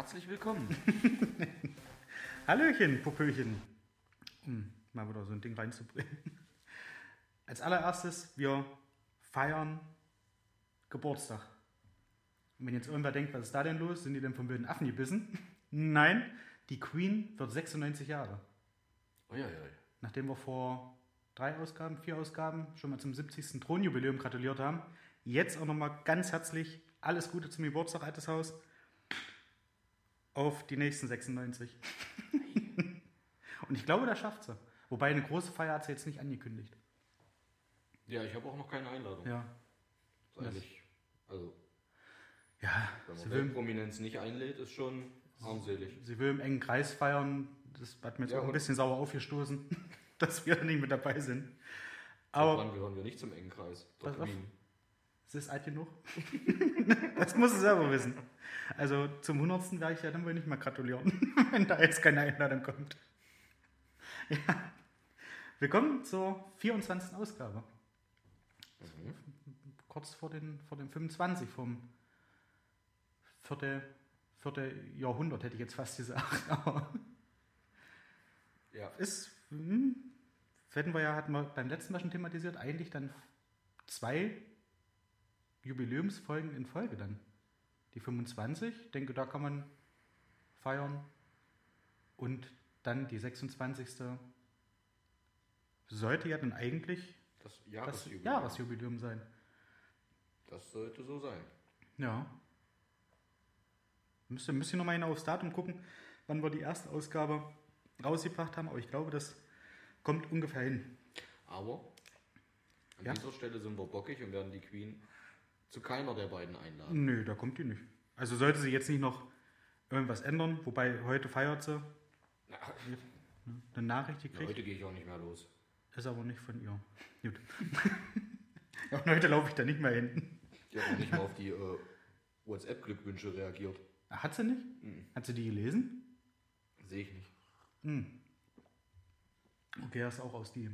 Herzlich willkommen. Hallöchen, Popöchen. Um mal wieder so ein Ding reinzubringen. Als allererstes, wir feiern Geburtstag. Und wenn jetzt irgendwer denkt, was ist da denn los? Sind die denn vom wilden Affen gebissen? Nein, die Queen wird 96 Jahre. Uiuiui. Nachdem wir vor 4 Ausgaben schon mal zum 70. Thronjubiläum gratuliert haben, jetzt auch nochmal ganz herzlich alles Gute zum Geburtstag, altes Haus. Auf die nächsten 96. Und ich glaube, das schafft sie. Wobei eine große Feier hat sie jetzt nicht angekündigt. Ja, ich habe auch noch keine Einladung. Ja. Das ist eigentlich, also, ja, wenn man Prominenz nicht einlädt, ist schon armselig. Sie will im engen Kreis feiern. Das hat mir jetzt auch ein bisschen sauer aufgestoßen, dass wir da nicht mit dabei sind. Aber wann gehören wir nicht zum engen Kreis? Doch, ist das alt genug? Das musst du selber wissen. Also zum 100. werde ich ja dann wohl nicht mal gratulieren, wenn da jetzt keine Einladung kommt. Ja. Willkommen zur 24. Ausgabe. Mhm. Kurz vor den 25, vom 4. Jahrhundert, hätte ich jetzt fast gesagt. Aber ja. Hatten wir beim letzten Mal schon thematisiert, eigentlich dann 2 Jubiläumsfolgen in Folge dann. Die 25, ich denke, da kann man feiern. Und dann die 26. sollte ja dann eigentlich das Jahresjubiläum sein. Das sollte so sein. Ja. Müsst ihr nochmal genau aufs Datum gucken, wann wir die erste Ausgabe rausgebracht haben. Aber ich glaube, das kommt ungefähr hin. Aber an dieser Stelle sind wir bockig und werden die Queen zu keiner der beiden einladen. Nö, da kommt die nicht. Also sollte sie jetzt nicht noch irgendwas ändern. Wobei, heute feiert sie. Na, eine Nachricht gekriegt. Na, heute gehe ich auch nicht mehr los. Ist aber nicht von ihr. Gut. Ja, heute laufe ich da nicht mehr hin. Die hat auch nicht mal auf die WhatsApp-Glückwünsche reagiert. Hat sie nicht? Mhm. Hat sie die gelesen? Sehe ich nicht. Mhm. Okay, das ist auch aus die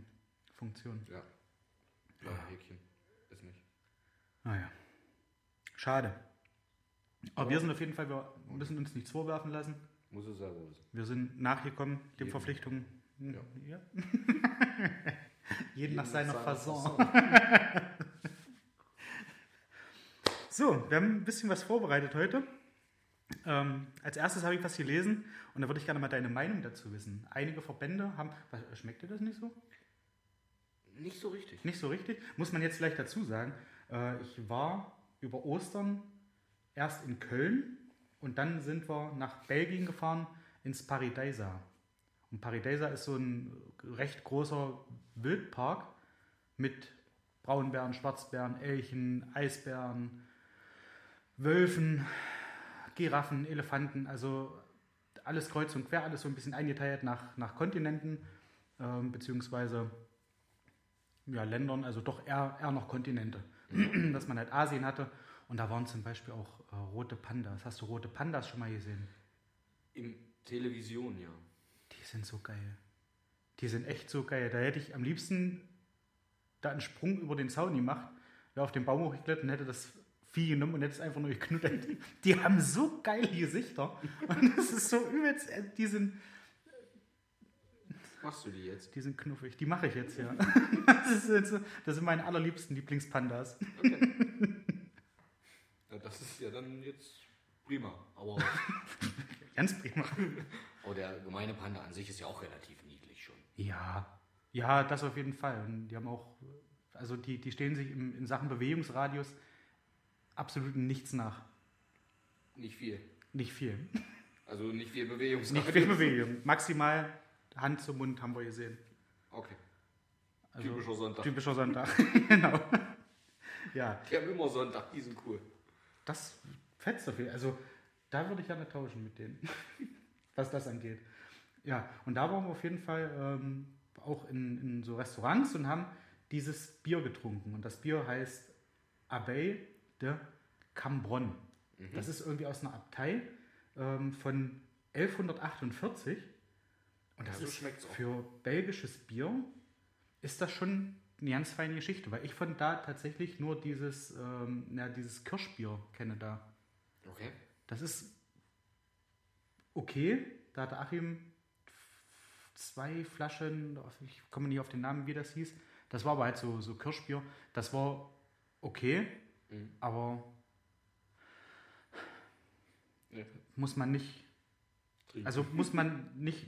Funktion. Ja. Ja, Häkchen. Ist nicht. Naja. Schade. Aber wir sind auf jeden Fall, wir müssen uns nichts vorwerfen lassen. Muss es selber wissen. Wir sind nachgekommen, den Verpflichtungen. Ja. Ja. Jeden nach seiner Fasson. So, wir haben ein bisschen was vorbereitet heute. Als erstes habe ich was gelesen und da würde ich gerne mal deine Meinung dazu wissen. Einige Verbände haben... Schmeckt dir das nicht so? Nicht so richtig. Nicht so richtig? Muss man jetzt vielleicht dazu sagen. Ich war über Ostern erst in Köln und dann sind wir nach Belgien gefahren ins Pairi Daiza. Und Pairi Daiza ist so ein recht großer Wildpark mit Braunbären, Schwarzbären, Elchen, Eisbären, Wölfen, Giraffen, Elefanten, also alles kreuz und quer, alles so ein bisschen eingeteilt nach Kontinenten, beziehungsweise Ländern, also doch eher noch Kontinente, dass man halt Asien hatte. Und da waren zum Beispiel auch rote Pandas. Hast du rote Pandas schon mal gesehen? In Television, ja. Die sind so geil. Die sind echt so geil. Da hätte ich am liebsten da einen Sprung über den Zaun gemacht, wäre auf den Baum hochgeklettert und hätte das Vieh genommen und hätte es einfach nur geknuddelt. Die haben so geile Gesichter. Und das ist so übelst. Die sind... Machst du die jetzt? Die sind knuffig. Die mache ich jetzt, ja. Das sind meine allerliebsten Lieblingspandas. Okay. Ja, das ist ja dann jetzt prima. Aber ganz prima. Aber der gemeine Panda an sich ist ja auch relativ niedlich schon. Ja, ja, das auf jeden Fall. Und die haben auch, also die stehen sich in Sachen Bewegungsradius absolut nichts nach. Nicht viel. Also nicht viel Bewegungsradius. Nicht viel Bewegung. Maximal Hand zum Mund haben wir gesehen. Okay. Also, typischer Sonntag. Genau. Ja. Die haben immer Sonntag, die sind cool. Das fällt so viel. Also da würde ich gerne tauschen mit denen, was das angeht. Ja, und da waren wir auf jeden Fall auch in so Restaurants und haben dieses Bier getrunken. Und das Bier heißt Abbey de Cambron. Mhm. Das ist irgendwie aus einer Abtei von 1148. Und das ist für belgisches Bier ist das schon eine ganz feine Geschichte, weil ich von da tatsächlich nur dieses Kirschbier kenne da. Okay. Das ist okay. Da hatte Achim 2 Flaschen, ich komme nicht auf den Namen, wie das hieß. Das war aber halt so Kirschbier. Das war okay, aber ja. muss man nicht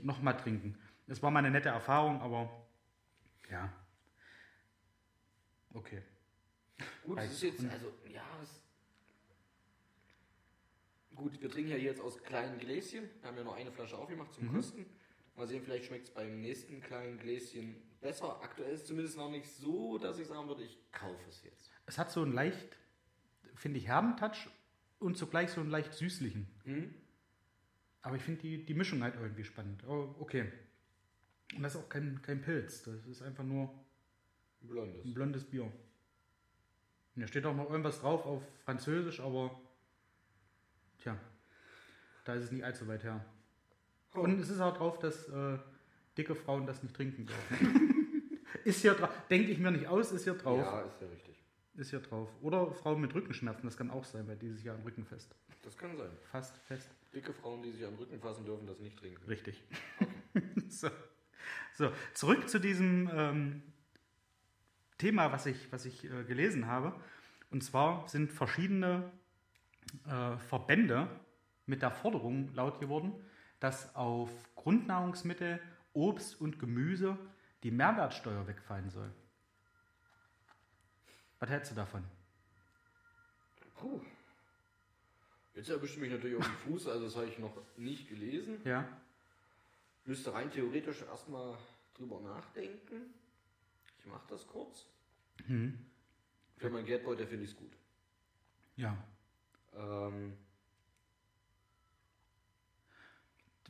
nochmal trinken. Es war mal eine nette Erfahrung, aber ja. Okay. Gut, es ist jetzt, also, ja, gut, wir trinken ja jetzt aus kleinen Gläschen. Wir haben ja nur eine Flasche aufgemacht zum Kosten. Mal sehen, vielleicht schmeckt es beim nächsten kleinen Gläschen besser. Aktuell ist zumindest noch nicht so, dass ich sagen würde, ich kaufe es jetzt. Es hat so einen leicht, finde ich, herben Touch und zugleich so einen leicht süßlichen. Aber ich finde die Mischung halt irgendwie spannend. Oh, okay. Und das ist auch kein Pilz. Das ist einfach nur ein blondes Bier. Und da steht auch noch irgendwas drauf auf Französisch, aber tja, da ist es nicht allzu weit her. Oh. Und es ist auch drauf, dass dicke Frauen das nicht trinken dürfen. Ist hier drauf. Denke ich mir nicht aus, ist hier drauf. Ja, ist ja richtig. Ist hier drauf. Oder Frauen mit Rückenschmerzen, das kann auch sein, weil die sich ja am Rücken fest. Das kann sein. Fast fest. Dicke Frauen, die sich am Rücken fassen dürfen, das nicht trinken. Richtig. Okay. So, zurück zu diesem Thema, was ich gelesen habe. Und zwar sind verschiedene Verbände mit der Forderung laut geworden, dass auf Grundnahrungsmittel, Obst und Gemüse die Mehrwertsteuer wegfallen soll. Was hältst du davon? Puh. Jetzt erwischt mich natürlich auf den Fuß, also das habe ich noch nicht gelesen. Ja. Müsste rein theoretisch erstmal drüber nachdenken. Ich mache das kurz. Für mein Geldbeutel finde ich es gut. Ja.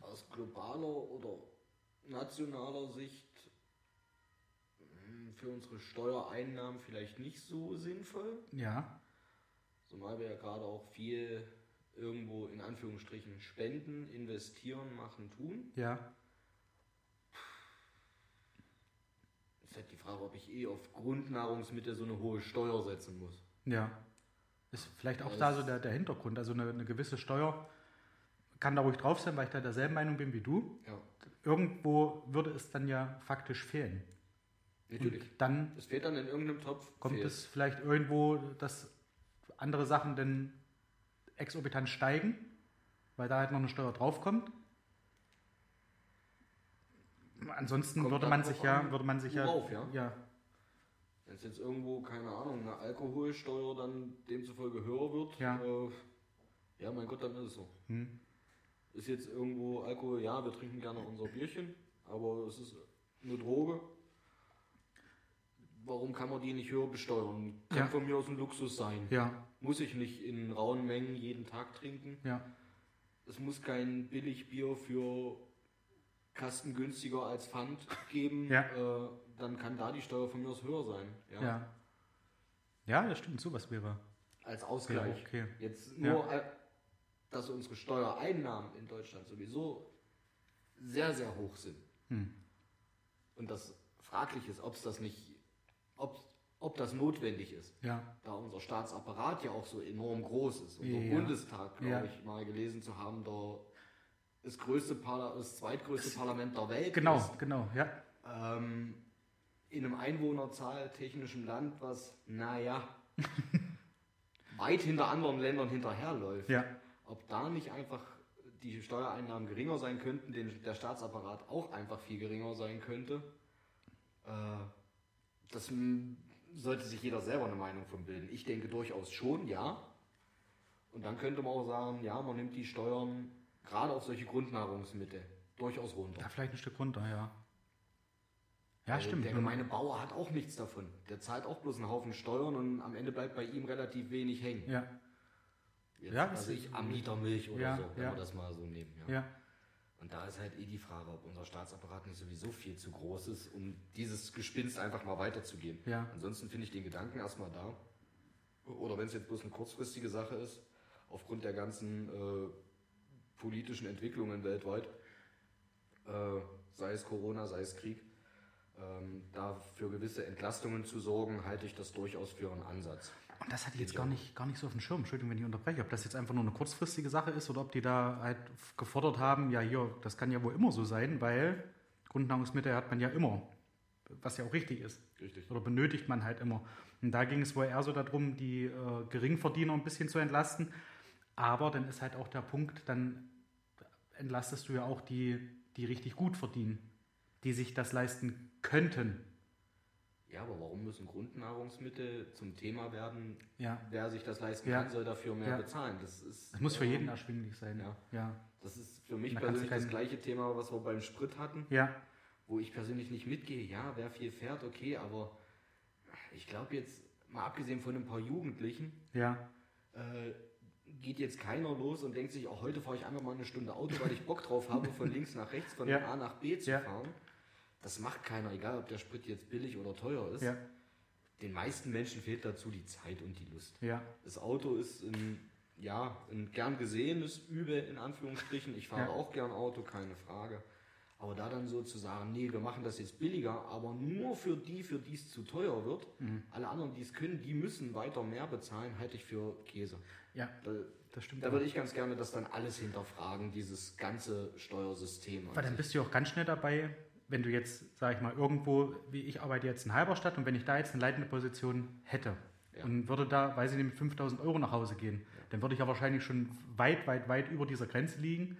Aus globaler oder nationaler Sicht für unsere Steuereinnahmen vielleicht nicht so sinnvoll. Ja. Zumal wir ja gerade auch viel irgendwo in Anführungsstrichen spenden, investieren, machen, tun. Ja. Ist halt die Frage, ob ich auf Grundnahrungsmittel so eine hohe Steuer setzen muss. Ja. Ist vielleicht auch da so der Hintergrund. Also eine gewisse Steuer kann da ruhig drauf sein, weil ich da derselben Meinung bin wie du. Ja. Irgendwo würde es dann ja faktisch fehlen. Natürlich. Und dann es fehlt dann in irgendeinem Topf. Kommt es vielleicht irgendwo, dass andere Sachen dann exorbitant steigen, weil da halt noch eine Steuer draufkommt. Ansonsten würde man sich ja. Wenn es jetzt irgendwo, keine Ahnung, eine Alkoholsteuer dann demzufolge höher wird, ja, ja mein Gott, dann ist es so. Ist jetzt irgendwo Alkohol, ja, wir trinken gerne unser Bierchen, aber es ist eine Droge. Warum kann man die nicht höher besteuern? Kann von mir aus ein Luxus sein. Ja. Muss ich nicht in rauen Mengen jeden Tag trinken. Ja. Es muss kein Billigbier für Kasten günstiger als Pfand geben. Ja. Dann kann da die Steuer von mir aus höher sein. Ja, ja. Ja, das stimmt, sowas wäre. Als Ausgleich. Okay. Jetzt nur... Ja. Dass unsere Steuereinnahmen in Deutschland sowieso sehr, sehr hoch sind. Und das fraglich ist, ob das notwendig ist. Ja. Da unser Staatsapparat ja auch so enorm groß ist. Unser Bundestag, glaube ich, mal gelesen zu haben, das zweitgrößte Parlament der Welt ist. Genau, ja. In einem einwohnerzahltechnischen Land, was, naja, weit hinter anderen Ländern hinterherläuft. Ja. Ob da nicht einfach die Steuereinnahmen geringer sein könnten, der Staatsapparat auch einfach viel geringer sein könnte. Das sollte sich jeder selber eine Meinung von bilden. Ich denke durchaus schon, ja. Und dann könnte man auch sagen, ja, man nimmt die Steuern gerade auf solche Grundnahrungsmittel durchaus runter. Ja, vielleicht ein Stück runter, ja. Ja, also stimmt. Der gemeine Bauer hat auch nichts davon. Der zahlt auch bloß einen Haufen Steuern und am Ende bleibt bei ihm relativ wenig hängen. Ja. Jetzt, ja, also ich am Liter Milch oder so, wenn wir das mal so nehmen. Ja. Ja. Und da ist halt die Frage, ob unser Staatsapparat nicht sowieso viel zu groß ist, um dieses Gespinst einfach mal weiterzugeben. Ja. Ansonsten finde ich den Gedanken erstmal da. Oder wenn es jetzt bloß eine kurzfristige Sache ist, aufgrund der ganzen politischen Entwicklungen weltweit, sei es Corona, sei es Krieg, da für gewisse Entlastungen zu sorgen, halte ich das durchaus für einen Ansatz. Und das hatte ich jetzt gar nicht so auf dem Schirm. Entschuldigung, wenn ich unterbreche. Ob das jetzt einfach nur eine kurzfristige Sache ist oder ob die da halt gefordert haben, ja hier, das kann ja wohl immer so sein, weil Grundnahrungsmittel hat man ja immer, was ja auch richtig ist. Richtig. Oder benötigt man halt immer. Und da ging es wohl eher so darum, die Geringverdiener ein bisschen zu entlasten. Aber dann ist halt auch der Punkt, dann entlastest du ja auch die richtig gut verdienen, die sich das leisten könnten. Ja, aber warum müssen Grundnahrungsmittel zum Thema werden? Ja. Wer sich das leisten kann, soll dafür mehr bezahlen. Das muss für jeden erschwinglich sein. Ja. Ja. Das ist für mich persönlich das gleiche Thema, was wir beim Sprit hatten, wo ich persönlich nicht mitgehe. Ja, wer viel fährt, okay, aber ich glaube jetzt, mal abgesehen von ein paar Jugendlichen, geht jetzt keiner los und denkt sich, auch heute fahre ich einfach mal eine Stunde Auto, weil ich Bock drauf habe, von links nach rechts, von A nach B zu fahren. Das macht keiner, egal ob der Sprit jetzt billig oder teuer ist. Ja. Den meisten Menschen fehlt dazu die Zeit und die Lust. Ja. Das Auto ist ein gern gesehenes Übel, in Anführungsstrichen. Ich fahre auch gern Auto, keine Frage. Aber da dann so zu sagen, nee, wir machen das jetzt billiger, aber nur für die es zu teuer wird. Mhm. Alle anderen, die es können, die müssen weiter mehr bezahlen, halte ich für Käse. Ja, das stimmt. Da würde ich ganz gerne das dann alles hinterfragen, dieses ganze Steuersystem. Weil dann bist du auch ganz schnell dabei, wenn du jetzt, sag ich mal, irgendwo, wie ich arbeite jetzt in Halberstadt und wenn ich da jetzt eine leitende Position hätte und würde da, weiß ich nicht, mit 5.000 Euro nach Hause gehen, dann würde ich ja wahrscheinlich schon weit, weit, weit über dieser Grenze liegen,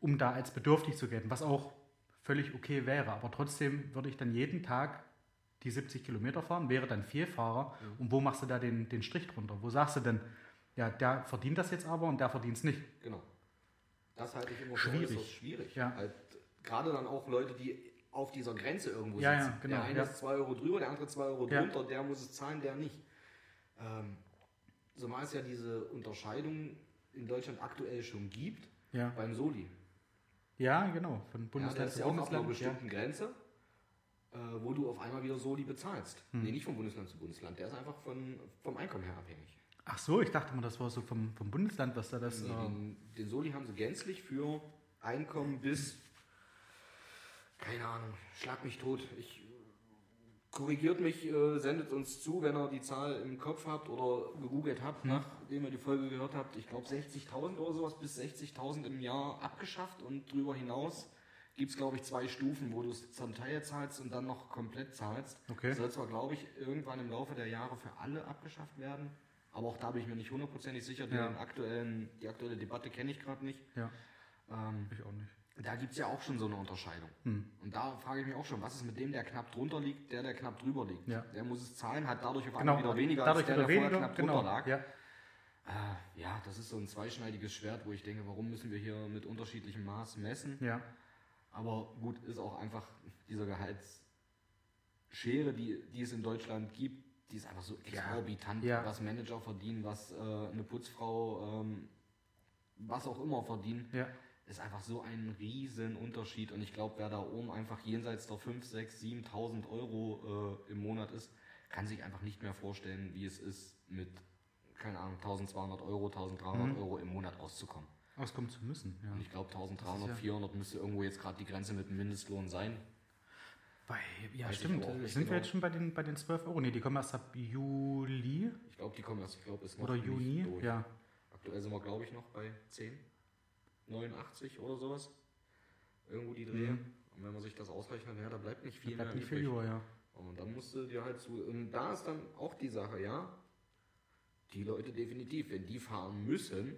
um da als bedürftig zu gelten, was auch völlig okay wäre. Aber trotzdem würde ich dann jeden Tag die 70 Kilometer fahren, wäre dann Vielfahrer. Mhm. Und wo machst du da den Strich drunter? Wo sagst du denn, ja, der verdient das jetzt aber und der verdient es nicht? Genau. Das halte ich immer für schwierig. Ja. Halt, gerade dann auch Leute, die auf dieser Grenze irgendwo sitzen. Ja, genau. Der eine ist 2 Euro drüber, der andere 2 Euro drunter, der muss es zahlen, der nicht. So mal es ja diese Unterscheidung in Deutschland aktuell schon gibt, beim Soli. Ja, genau. Von Bundesland das ist ja auch auf einer bestimmten Grenze, wo du auf einmal wieder Soli bezahlst. Nee, nicht von Bundesland zu Bundesland. Der ist einfach vom Einkommen her abhängig. Ach so, ich dachte mal, das war so vom Bundesland, was da das... Nee, den Soli haben sie gänzlich für Einkommen bis... Keine Ahnung, schlag mich tot. Korrigiert mich, sendet uns zu, wenn ihr die Zahl im Kopf habt oder gegoogelt habt, nachdem ihr die Folge gehört habt. Ich glaube 60.000 oder sowas, bis 60.000 im Jahr abgeschafft und drüber hinaus gibt es, glaube ich, 2 Stufen, wo du es zum Teil zahlst und dann noch komplett zahlst. Okay. Soll zwar, glaube ich, irgendwann im Laufe der Jahre für alle abgeschafft werden, aber auch da bin ich mir nicht hundertprozentig sicher, die aktuelle Debatte kenne ich gerade nicht. Ja, ich auch nicht. Da gibt es ja auch schon so eine Unterscheidung. Und da frage ich mich auch schon, was ist mit dem, der knapp drunter liegt, der knapp drüber liegt? Ja. Der muss es zahlen, hat dadurch auf einmal wieder weniger, als der vorher knapp drunter lag. Ja. Das ist so ein zweischneidiges Schwert, wo ich denke, warum müssen wir hier mit unterschiedlichem Maß messen? Ja. Aber gut, ist auch einfach diese Gehaltsschere, die es in Deutschland gibt, die ist einfach so exorbitant, was Manager verdienen, was eine Putzfrau, was auch immer verdienen. Ja. Ist einfach so ein riesen Unterschied und ich glaube, wer da oben einfach jenseits der 5, 6, 7.000 Euro im Monat ist, kann sich einfach nicht mehr vorstellen, wie es ist, mit, keine Ahnung, 1.200 Euro, 1.300 Euro im Monat auszukommen. Auskommen zu müssen, ja. Und ich glaube, 1.300, 400 müsste irgendwo jetzt gerade die Grenze mit dem Mindestlohn sein. Stimmt. Wir jetzt schon bei den 12 Euro? Ne, die kommen erst ab Juli. Ich glaube, ist noch nicht Juni, durch. Ja. Aktuell sind wir, glaube ich, noch bei 10. 89 oder sowas. Irgendwo die Dreh. Und wenn man sich das ausrechnet, da bleibt nicht viel mehr übrig. Und dann musst du dir halt und da ist dann auch die Sache, die Leute definitiv, wenn die fahren müssen,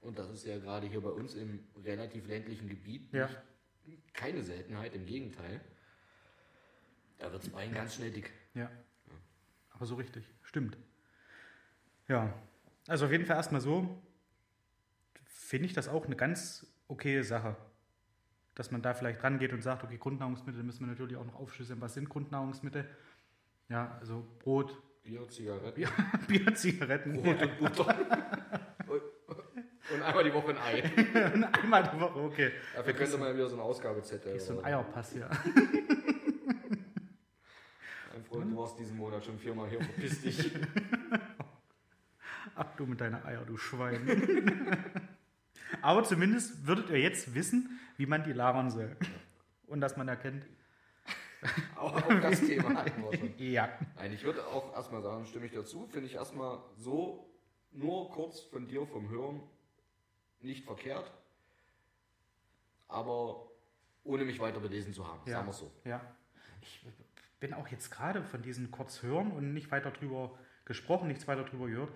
und das ist ja gerade hier bei uns im relativ ländlichen Gebiet keine Seltenheit, im Gegenteil, da wird es bei ihnen ganz schnell dick. Ja. Aber so richtig. Stimmt. Ja. Also auf jeden Fall erstmal so, finde ich das auch eine ganz okaye Sache, dass man da vielleicht rangeht und sagt, okay, Grundnahrungsmittel müssen wir natürlich auch noch aufschlüsseln. Was sind Grundnahrungsmittel? Ja, also Brot. Bier, Zigaretten. Brot und Butter. Und einmal die Woche ein Ei. Und einmal die Woche, okay. Dafür könnte man ja wieder so eine Ausgabezettel. Ist so ein Eierpass, Mein Freund, du warst diesen Monat schon 4-mal hier, verpiss dich. Ab du mit deiner Eier, du Schwein. Aber zumindest würdet ihr jetzt wissen, wie man die labern soll. Und dass man erkennt, auch auf das Thema hatten wir schon. Ja. Nein, ich würde auch erstmal sagen, stimme ich dazu, finde ich erstmal so nur kurz von dir vom Hören nicht verkehrt, aber ohne mich weiter belesen zu haben, ja, sagen wir es so. Ja. Ich bin auch jetzt gerade von diesen Kurzhören und nicht weiter drüber gesprochen, nichts weiter drüber gehört,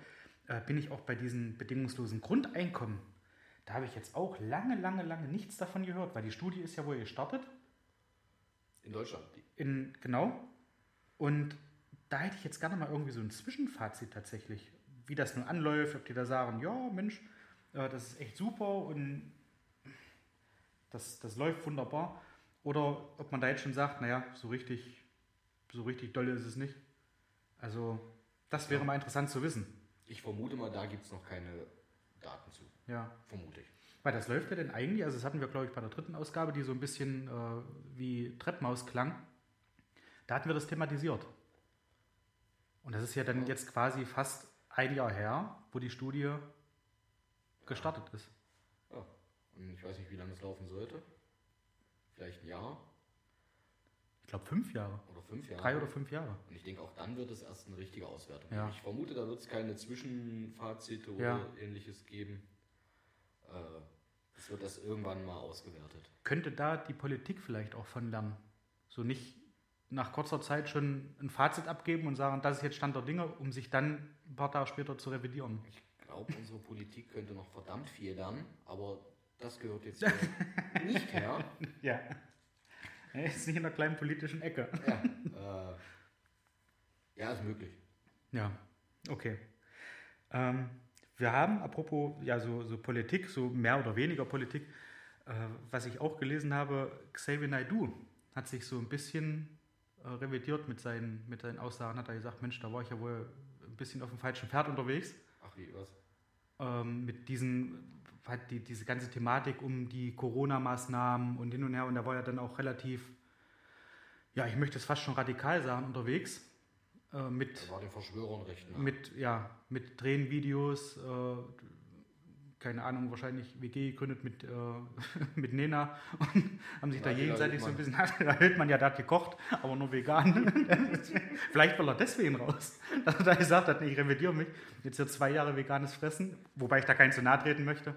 bin ich auch bei diesem bedingungslosen Grundeinkommen. Da habe ich jetzt auch lange nichts davon gehört, weil die Studie ist ja wohl gestartet. In Deutschland. Genau. Und da hätte ich jetzt gerne mal irgendwie so ein Zwischenfazit tatsächlich, wie das nun anläuft, ob die da sagen, ja Mensch, das ist echt super und das läuft wunderbar. Oder ob man da jetzt schon sagt, naja, so richtig dolle ist es nicht. Also das wäre mal interessant zu wissen. Ich vermute mal, da gibt es noch keine Daten zu. Ja. Vermute ich. Weil das läuft ja denn eigentlich, also das hatten wir, glaube ich, bei der dritten Ausgabe, die so ein bisschen wie Treppenhaus klang, da hatten wir das thematisiert. Und das ist ja dann jetzt quasi fast ein Jahr her, wo die Studie gestartet ist. Ja. Und ich weiß nicht, wie lange es laufen sollte. Vielleicht ein Jahr. Ich glaube 5 Jahre. Oder 5 Jahre. 3 oder 5 Jahre. Und ich denke, auch dann wird es erst eine richtige Auswertung. Ja. Ich vermute, da wird es keine Zwischenfazite oder Ähnliches geben. Es wird das irgendwann mal ausgewertet. Könnte da die Politik vielleicht auch von lernen? So nicht nach kurzer Zeit schon ein Fazit abgeben und sagen, das ist jetzt Stand der Dinge, um sich dann ein paar Tage später zu revidieren. Ich glaube, unsere Politik könnte noch verdammt viel lernen, aber das gehört jetzt nicht her. Ja. Er ist nicht in einer kleinen politischen Ecke. Ja, ist möglich. Ja, okay. Wir haben, apropos so Politik, so mehr oder weniger Politik, was ich auch gelesen habe, Xavier Naidoo hat sich so ein bisschen revidiert mit seinen Aussagen. Hat er gesagt, Mensch, da war ich ja wohl ein bisschen auf dem falschen Pferd unterwegs. Ach, wie was? Mit diesen... Hat diese ganze Thematik um die Corona-Maßnahmen und hin und her, und da war ja dann auch relativ, ich möchte es fast schon radikal sagen, unterwegs. Mit, da war den Verschwörern recht, ne? Mit Tränenvideos, keine Ahnung, wahrscheinlich WG gegründet mit Nena und haben sich da gegenseitig so ein bisschen, da Hildmann der hat gekocht, aber nur vegan. Vielleicht will er deswegen raus, dass er da gesagt hat, ich revidiere mich, jetzt ja 2 Jahre veganes Fressen, wobei ich da keinen zu nahe treten möchte,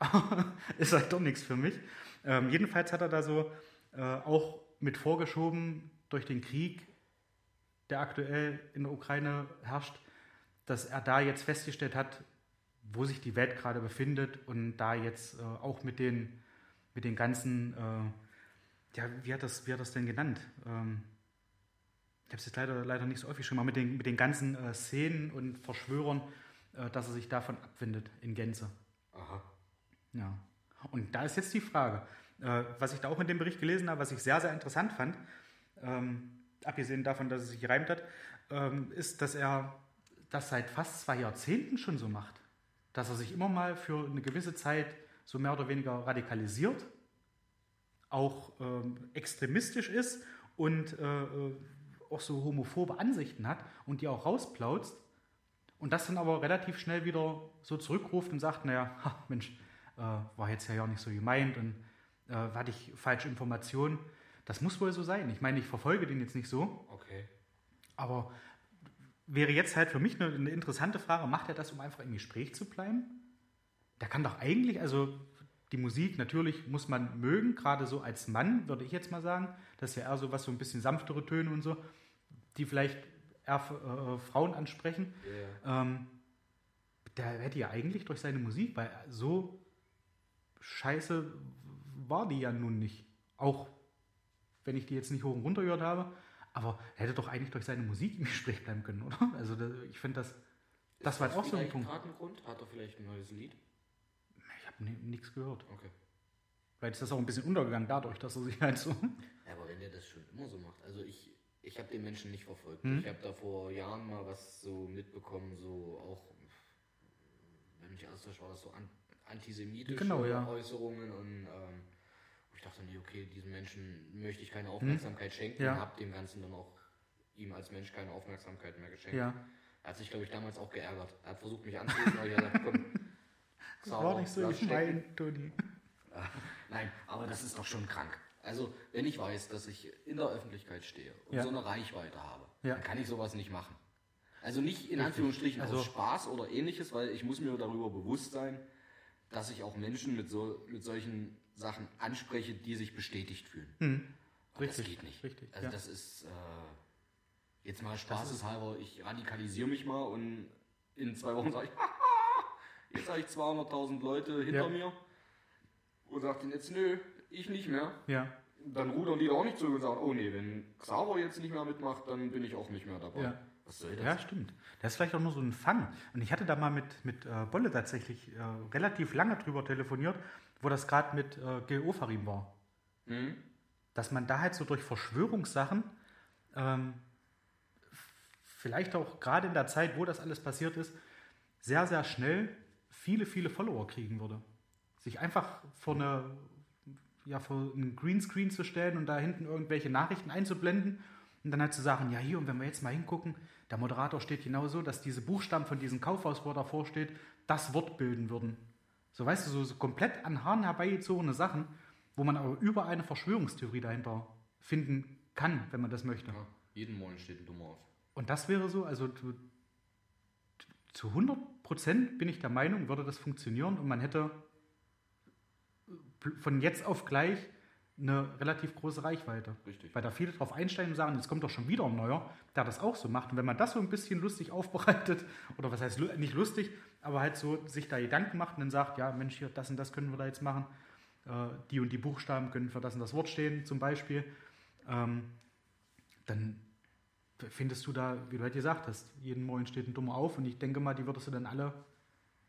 aber ist halt doch nichts für mich. Jedenfalls hat er da so auch mit vorgeschoben durch den Krieg, der aktuell in der Ukraine herrscht, dass er da jetzt festgestellt hat, wo sich die Welt gerade befindet, und da jetzt auch mit den ganzen, wie hat das denn genannt? Ich habe es jetzt leider nicht so häufig schon mal, mit den ganzen Szenen und Verschwörern, dass er sich davon abwendet in Gänze. Aha. Ja. Und da ist jetzt die Frage, was ich da auch in dem Bericht gelesen habe, was ich sehr, sehr interessant fand, abgesehen davon, dass es sich gereimt hat, ist, dass er das seit fast 2 Jahrzehnten schon so macht. Dass er sich immer mal für eine gewisse Zeit so mehr oder weniger radikalisiert, auch extremistisch ist und auch so homophobe Ansichten hat und die auch rausplautzt und das dann aber relativ schnell wieder so zurückruft und sagt, war jetzt ja nicht so gemeint und hatte ich falsche Informationen. Das muss wohl so sein. Ich meine, ich verfolge den jetzt nicht so. Okay. Aber... wäre jetzt halt für mich eine interessante Frage, macht er das, um einfach im Gespräch zu bleiben? Da kann doch eigentlich, also die Musik natürlich muss man mögen, gerade so als Mann, würde ich jetzt mal sagen, das ist ja eher so was, so ein bisschen sanftere Töne und so, die vielleicht eher Frauen ansprechen. Yeah. Der hätte ja eigentlich durch seine Musik, weil so scheiße war die ja nun nicht. Auch wenn ich die jetzt nicht hoch und runter gehört habe. Aber er hätte doch eigentlich durch seine Musik im Gespräch bleiben können, oder? Also ich finde, das war das auch so ein Punkt. Grund? Hat er vielleicht ein neues Lied? Ich habe nichts gehört. Okay. Vielleicht ist das auch ein bisschen untergegangen dadurch, dass er sich halt so... Ja, aber wenn er das schon immer so macht. Also ich habe den Menschen nicht verfolgt. Ich habe da vor Jahren mal was so mitbekommen, so auch, wenn mich alles war, das so antisemitische Äußerungen und... ich dachte, okay, diesem Menschen möchte ich keine Aufmerksamkeit schenken und habe dem Ganzen dann auch ihm als Mensch keine Aufmerksamkeit mehr geschenkt. Ja. Er hat sich, glaube ich, damals auch geärgert. Er hat versucht, mich anzurufen, aber ich habe gesagt, komm, das war nicht so gemein, Toni. Nein, aber das ist doch schon krank. Also, wenn ich weiß, dass ich in der Öffentlichkeit stehe und so eine Reichweite habe, dann kann ich sowas nicht machen. Also nicht in Anführungsstrichen aus Spaß oder ähnliches, weil ich muss mir darüber bewusst sein, dass ich auch Menschen mit solchen Sachen anspreche, die sich bestätigt fühlen. Mhm. Aber richtig, das geht nicht. Richtig, also das ist, jetzt mal spaßeshalber, ich radikalisiere mich mal und in 2 Wochen sage ich, haha, jetzt habe ich 200.000 Leute hinter mir und sage denen jetzt, nö, ich nicht mehr. Ja. Dann rudern die da auch nicht zurück und sagen, oh nee, wenn Xaver jetzt nicht mehr mitmacht, dann bin ich auch nicht mehr dabei. Ja. Was soll das? Ja, stimmt. Das ist vielleicht auch nur so ein Fang. Und ich hatte da mal mit Bolle tatsächlich relativ lange drüber telefoniert, wo das gerade mit Gil Ofarim war. Mhm. Dass man da halt so durch Verschwörungssachen vielleicht auch gerade in der Zeit, wo das alles passiert ist, sehr, sehr schnell viele, viele Follower kriegen würde. Sich einfach vor einen Greenscreen zu stellen und da hinten irgendwelche Nachrichten einzublenden und dann halt zu sagen, ja hier, und wenn wir jetzt mal hingucken, der Moderator steht genau so, dass diese Buchstaben von diesem Kaufhaus, wo davor steht, das Wort bilden würden. So, weißt du, so komplett an Haaren herbeigezogene Sachen, wo man aber über eine Verschwörungstheorie dahinter finden kann, wenn man das möchte. Ja, jeden Morgen steht ein Dummer auf. Und das wäre so, also zu 100% bin ich der Meinung, würde das funktionieren und man hätte von jetzt auf gleich eine relativ große Reichweite. Richtig. Weil da viele drauf einsteigen und sagen, jetzt kommt doch schon wieder ein Neuer, der das auch so macht. Und wenn man das so ein bisschen lustig aufbereitet, oder was heißt nicht lustig, aber halt so sich da Gedanken macht und dann sagt, ja Mensch, hier das und das können wir da jetzt machen, die und die Buchstaben können für das und das Wort stehen, zum Beispiel, dann findest du da, wie du halt gesagt hast, jeden Morgen steht ein Dummer auf und ich denke mal, die würdest du dann alle,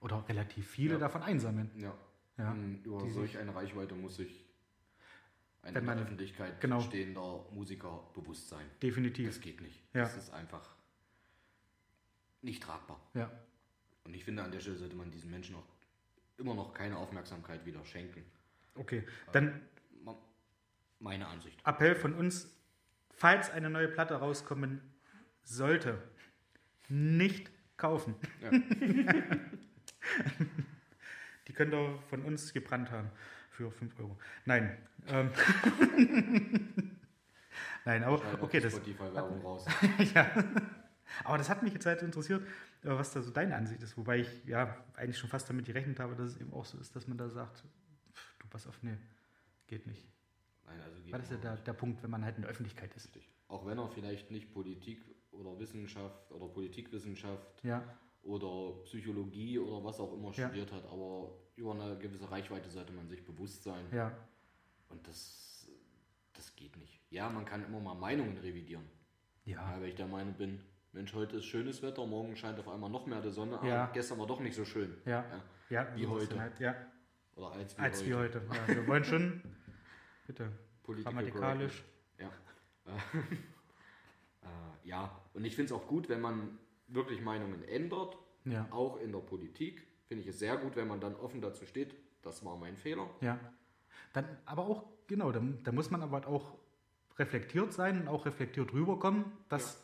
oder relativ viele davon einsammeln. Ja. Ja, über solch eine Reichweite muss sich ein in der Öffentlichkeit stehender Musiker bewusst sein. Definitiv. Das geht nicht. Ja. Das ist einfach nicht tragbar. Ja. Und ich finde, an der Stelle sollte man diesen Menschen auch immer noch keine Aufmerksamkeit wieder schenken. Okay, dann meine Ansicht. Appell von uns, falls eine neue Platte rauskommen sollte, nicht kaufen. Ja. Die könnt ihr von uns gebrannt haben für 5 Euro. Nein. Nein, aber okay, das Spotify-Werbung raus. Ja. Aber das hat mich jetzt halt interessiert, was da so deine Ansicht ist. Wobei ich ja eigentlich schon fast damit gerechnet habe, dass es eben auch so ist, dass man da sagt, du pass auf, nee, geht nicht. Nein, also geht. Weil das ist ja der Punkt, wenn man halt in der Öffentlichkeit ist. Richtig. Auch wenn er vielleicht nicht Politik oder Wissenschaft oder Politikwissenschaft oder Psychologie oder was auch immer studiert hat, aber über eine gewisse Reichweite sollte man sich bewusst sein. Ja. Und das geht nicht. Ja, man kann immer mal Meinungen revidieren. Ja. Weil ich der Meinung bin, Mensch, heute ist schönes Wetter, morgen scheint auf einmal noch mehr die Sonne, aber gestern war doch nicht so schön. Ja, wie heute. Halt, oder als heute. Wie heute. Ja, wir wollen schon, bitte, grammatikalisch. Ja. Und ich finde es auch gut, wenn man wirklich Meinungen ändert, auch in der Politik. Finde ich es sehr gut, wenn man dann offen dazu steht, das war mein Fehler. Ja. Dann aber auch, genau, da muss man aber halt auch reflektiert sein und auch reflektiert rüberkommen, dass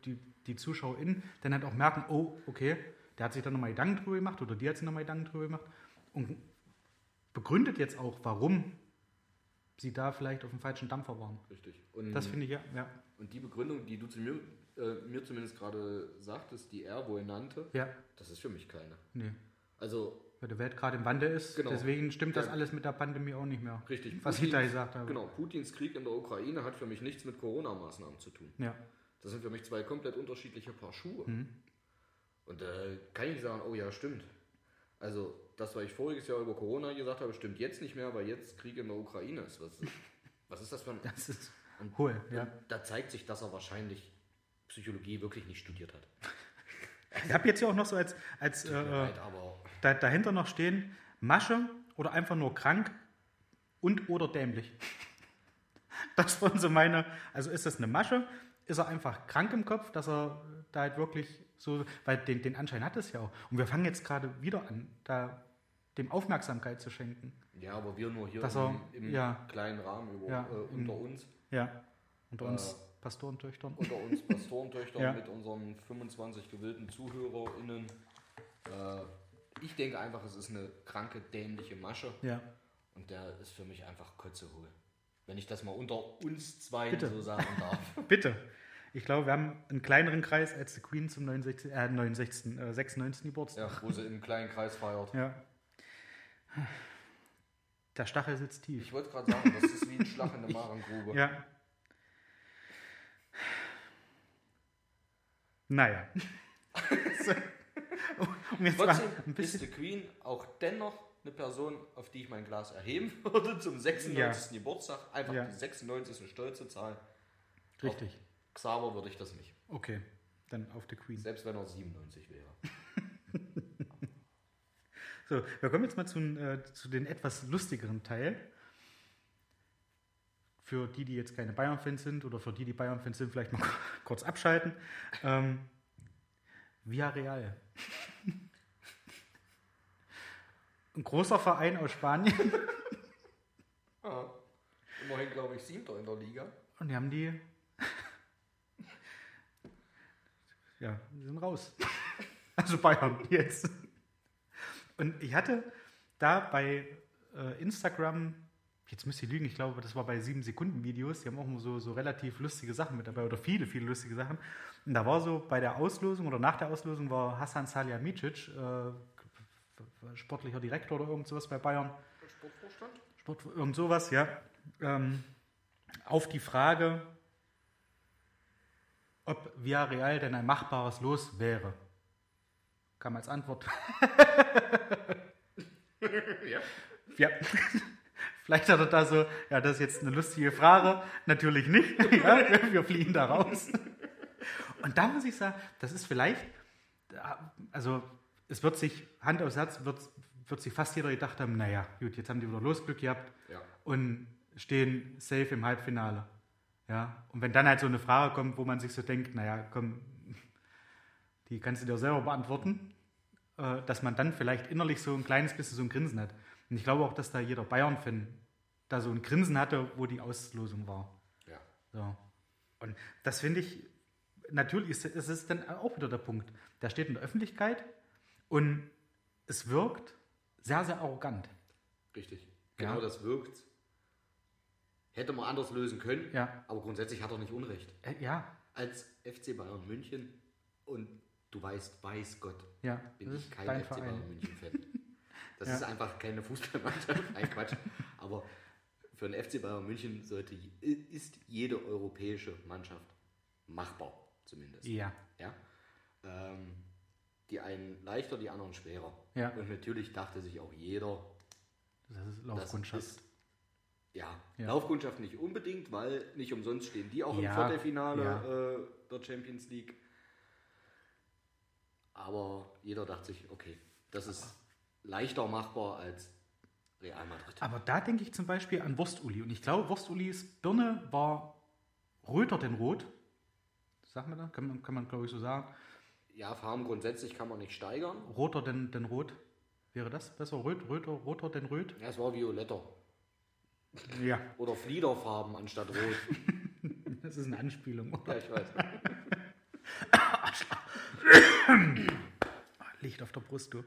die ZuschauerInnen dann halt auch merken, oh, okay, der hat sich da nochmal Gedanken drüber gemacht oder die hat sich nochmal Gedanken drüber gemacht und begründet jetzt auch, warum sie da vielleicht auf dem falschen Dampfer waren. Richtig. Und das finde ich Und die Begründung, die du zu mir zumindest gerade sagtest, die er wohl nannte, das ist für mich keine. Nee. Also, weil die Welt gerade im Wandel ist, deswegen stimmt das alles mit der Pandemie auch nicht mehr. Richtig. Was ich da gesagt habe. Genau, Putins Krieg in der Ukraine hat für mich nichts mit Corona-Maßnahmen zu tun. Ja. Das sind für mich 2 komplett unterschiedliche Paar Schuhe. Mhm. Und da kann ich sagen, oh ja, stimmt. Also, das, was ich voriges Jahr über Corona gesagt habe, stimmt jetzt nicht mehr, weil jetzt Krieg in der Ukraine ist. Was ist das für ein... Das ist hohl, da zeigt sich, dass er wahrscheinlich Psychologie wirklich nicht studiert hat. Ich habe jetzt hier auch noch so als dahinter noch stehen, Masche oder einfach nur krank und oder dämlich. Das waren so meine, also ist das eine Masche? Ist er einfach krank im Kopf, dass er da halt wirklich so, weil den Anschein hat es ja auch. Und wir fangen jetzt gerade wieder an, da dem Aufmerksamkeit zu schenken. Ja, aber wir nur hier im kleinen Rahmen unter uns. Ja, unter uns Pastorentöchtern. Unter uns Pastorentöchtern mit unseren 25 gewillten ZuhörerInnen. Ich denke einfach, es ist eine kranke, dämliche Masche. Ja. Und der ist für mich einfach kotzehohl. Wenn ich das mal unter uns zwei so sagen darf. Bitte. Ich glaube, wir haben einen kleineren Kreis als The Queen zum 96. Geburtstag. Ja, wo sie im kleinen Kreis feiert. Ja. Der Stachel sitzt tief. Ich wollte gerade sagen, das ist wie ein Schlag in der Magengrube. Ja. Naja. So. Um jetzt trotzdem mal ein bisschen ist The Queen auch dennoch eine Person, auf die ich mein Glas erheben würde zum 96. Geburtstag. Einfach die 96 ist eine stolze Zahl. Richtig. Auf Xaver würde ich das nicht. Okay, dann auf The Queen. Selbst wenn er 97 wäre. So, wir kommen jetzt mal zu den etwas lustigeren Teil. Für die, die jetzt keine Bayern-Fans sind oder für die, die Bayern-Fans sind, vielleicht mal kurz abschalten. Villarreal. Ein großer Verein aus Spanien. Ja, immerhin, glaube ich, 7. in der Liga. Und die haben die... Ja, die sind raus. Also Bayern jetzt. Und ich hatte da bei Instagram... Jetzt müsst ihr lügen, ich glaube, das war bei 7-Sekunden-Videos. Die haben auch immer so relativ lustige Sachen mit dabei oder viele, viele lustige Sachen. Und da war so bei der Auslosung oder nach der Auslosung war Hasan Salihamidžić, sportlicher Direktor oder irgend sowas bei Bayern. Sportvorstand? Irgend sowas, ja. Auf die Frage, ob Villarreal denn ein machbares Los wäre, kam als Antwort. Ja. Ja. Vielleicht hat er da so, ja, das ist jetzt eine lustige Frage. Natürlich nicht. Ja, wir fliehen da raus. Und da muss ich sagen, das ist vielleicht, also es wird sich, Hand aufs Herz, wird sich fast jeder gedacht haben, naja, gut, jetzt haben die wieder Losglück gehabt und stehen safe im Halbfinale. Ja, und wenn dann halt so eine Frage kommt, wo man sich so denkt, naja, komm, die kannst du dir selber beantworten, dass man dann vielleicht innerlich so ein kleines bisschen so ein Grinsen hat. Und ich glaube auch, dass da jeder Bayern-Fan da so ein Grinsen hatte, wo die Auslosung war. Ja. So. Und das finde ich, natürlich ist es dann auch wieder der Punkt. Da steht in der Öffentlichkeit und es wirkt sehr, sehr arrogant. Richtig. Genau, ja. Das wirkt. Hätte man anders lösen können, aber grundsätzlich hat er nicht Unrecht. Als FC Bayern München und du weißt, weiß Gott, bin ich kein FC Bayern München-Fan. Das ist einfach keine Fußballmannschaft, ein Quatsch. Aber für den FC Bayern München ist jede europäische Mannschaft machbar, zumindest. Ja? Die einen leichter, die anderen schwerer. Ja. Und natürlich dachte sich auch jeder, das ist Laufkundschaft. Laufkundschaft nicht unbedingt, weil nicht umsonst stehen die auch im Viertelfinale der Champions League. Aber jeder dachte sich, okay, das ist leichter machbar als Real Madrid. Aber da denke ich zum Beispiel an Wurst-Uli. Und ich glaube, Wurst-Ulis Birne war röter denn rot. Sagt man da? Kann man glaube ich so sagen. Ja, Farben grundsätzlich kann man nicht steigern. Roter denn rot. Wäre das besser? Roter denn röt? Ja, es war violetter. Ja. Oder Fliederfarben anstatt rot. Das ist eine Anspielung, oder? Ja, ich weiß. Licht auf der Brust, du.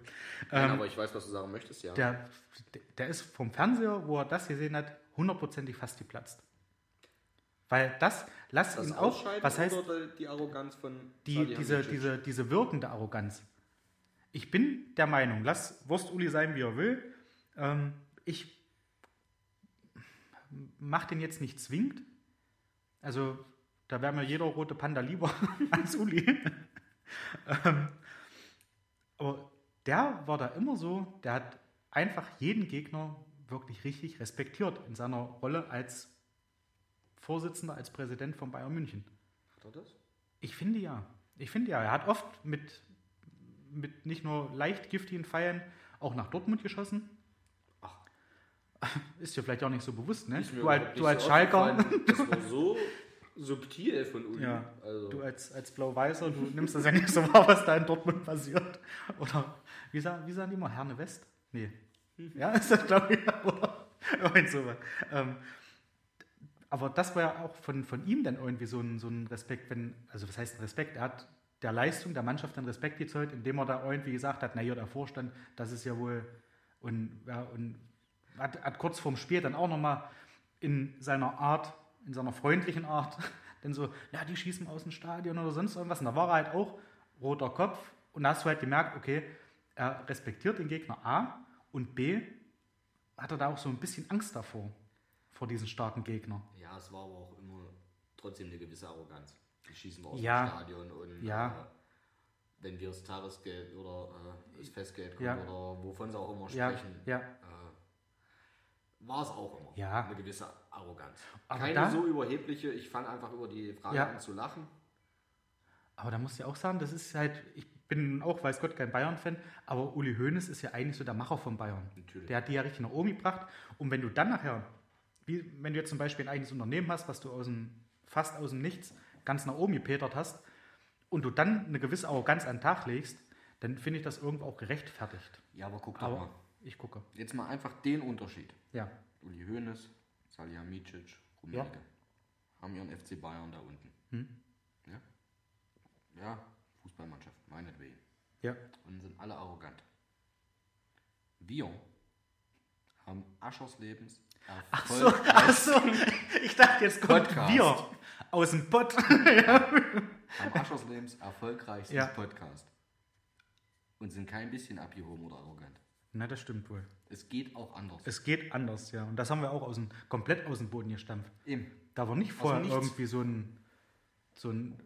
Nein, aber ich weiß, was du sagen möchtest, ja. Der ist vom Fernseher, wo er das gesehen hat, hundertprozentig fast geplatzt. Weil das, lass das ihn auch, was heißt, die Arroganz von diese wirkende Arroganz. Ich bin der Meinung, lass Wurst-Uli sein, wie er will. Ich mach den jetzt nicht zwingend. Also, da wäre mir jeder rote Panda lieber als Uli. Aber der war da immer so, der hat einfach jeden Gegner wirklich richtig respektiert in seiner Rolle als Vorsitzender, als Präsident von Bayern München. Hat er das? Ich finde ja. Er hat oft mit nicht nur leicht giftigen Pfeilen auch nach Dortmund geschossen. Ach. Ist dir vielleicht auch nicht so bewusst, ne? Du als Schalker. Das war so subtil von Uli. Ja, also. Du als Blau-Weißer, du nimmst das ja nicht so wahr, was da in Dortmund passiert. Oder, wie sagen die mal, Herne West? Nee. Ja, ist das, glaube ich, oder? Aber das war ja auch von ihm dann irgendwie so ein Respekt, also was heißt ein Respekt? Er hat der Leistung der Mannschaft dann Respekt gezollt, indem er da irgendwie gesagt hat, naja, der Vorstand, das ist ja wohl, und hat kurz vorm Spiel dann auch nochmal in seiner Art, in seiner freundlichen Art, dann so, ja, die schießen aus dem Stadion oder sonst irgendwas. Und da war er halt auch roter Kopf. Und da hast du halt gemerkt, okay, er respektiert den Gegner A und B hat er da auch so ein bisschen Angst davor, vor diesen starken Gegner. Ja, es war aber auch immer trotzdem eine gewisse Arroganz. Die schießen aus dem Stadion und wenn wir das Tagesgeld oder das Festgeld kommen oder wovon sie auch immer sprechen, war es auch immer eine gewisse Arroganz. Aber keine so überhebliche, ich fange einfach über die Frage an zu lachen. Aber da musst du ja auch sagen, das ist halt, ich bin auch, weiß Gott, kein Bayern-Fan, aber Uli Hoeneß ist ja eigentlich so der Macher von Bayern. Natürlich. Der hat die ja richtig nach oben gebracht. Und wenn du dann nachher, wie wenn du jetzt zum Beispiel ein eigenes Unternehmen hast, was du fast aus dem Nichts ganz nach oben gepetert hast, und du dann eine gewisse Arroganz an den Tag legst, dann finde ich das irgendwo auch gerechtfertigt. Ja, aber guck doch mal. Ich gucke. Jetzt mal einfach den Unterschied. Ja. Uli Hoeneß, Salihamidžić, Rummenigge haben ihren FC Bayern da unten. Hm. Ja, Fußballmannschaft, meinetwegen. Ja. Und sind alle arrogant. Wir haben Aschers Lebens erfolgreich. Ach so, ich dachte, jetzt kommt Podcast. Wir aus dem Pott. Haben Aschers Lebens erfolgreichsten Podcast. Und sind kein bisschen abgehoben oder arrogant. Na, das stimmt wohl. Es geht auch anders. Es geht anders, ja. Und das haben wir auch komplett aus dem Boden gestampft. Eben. Da war nicht vorher irgendwie so ein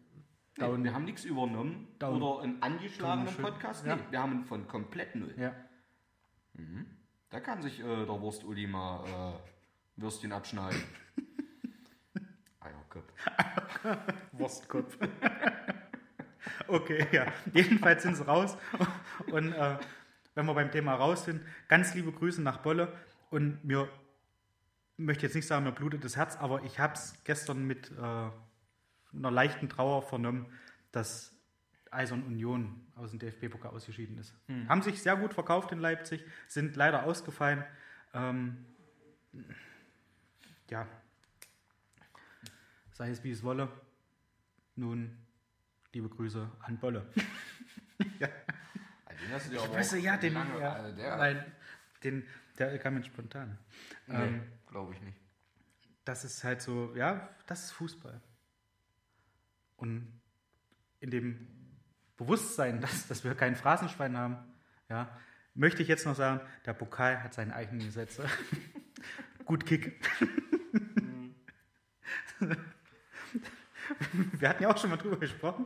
Down, wir haben nichts übernommen oder einen angeschlagenen Podcast. Nee, wir haben von komplett null. Ja. Mhm. Da kann sich der Wurst-Uli mal Würstchen abschneiden. Eierkopf. Wurstkopf. Okay, ja. Jedenfalls sind sie raus. Und wenn wir beim Thema raus sind, ganz liebe Grüße nach Bolle. Und mir, ich möchte jetzt nicht sagen, mir blutet das Herz, aber ich habe es gestern mit einer leichten Trauer vernommen, dass Eisern Union aus dem DFB-Pokal ausgeschieden ist. Hm. Haben sich sehr gut verkauft in Leipzig, sind leider ausgefallen. Sei es wie es wolle. Nun, liebe Grüße an Bolle. Den hast du dir der kam jetzt spontan. Nee, glaube ich nicht. Das ist halt so, das ist Fußball. Und in dem Bewusstsein, dass wir kein Phrasenschwein haben, möchte ich jetzt noch sagen, der Pokal hat seine eigenen Gesetze. Gut Kick. Wir hatten ja auch schon mal drüber gesprochen.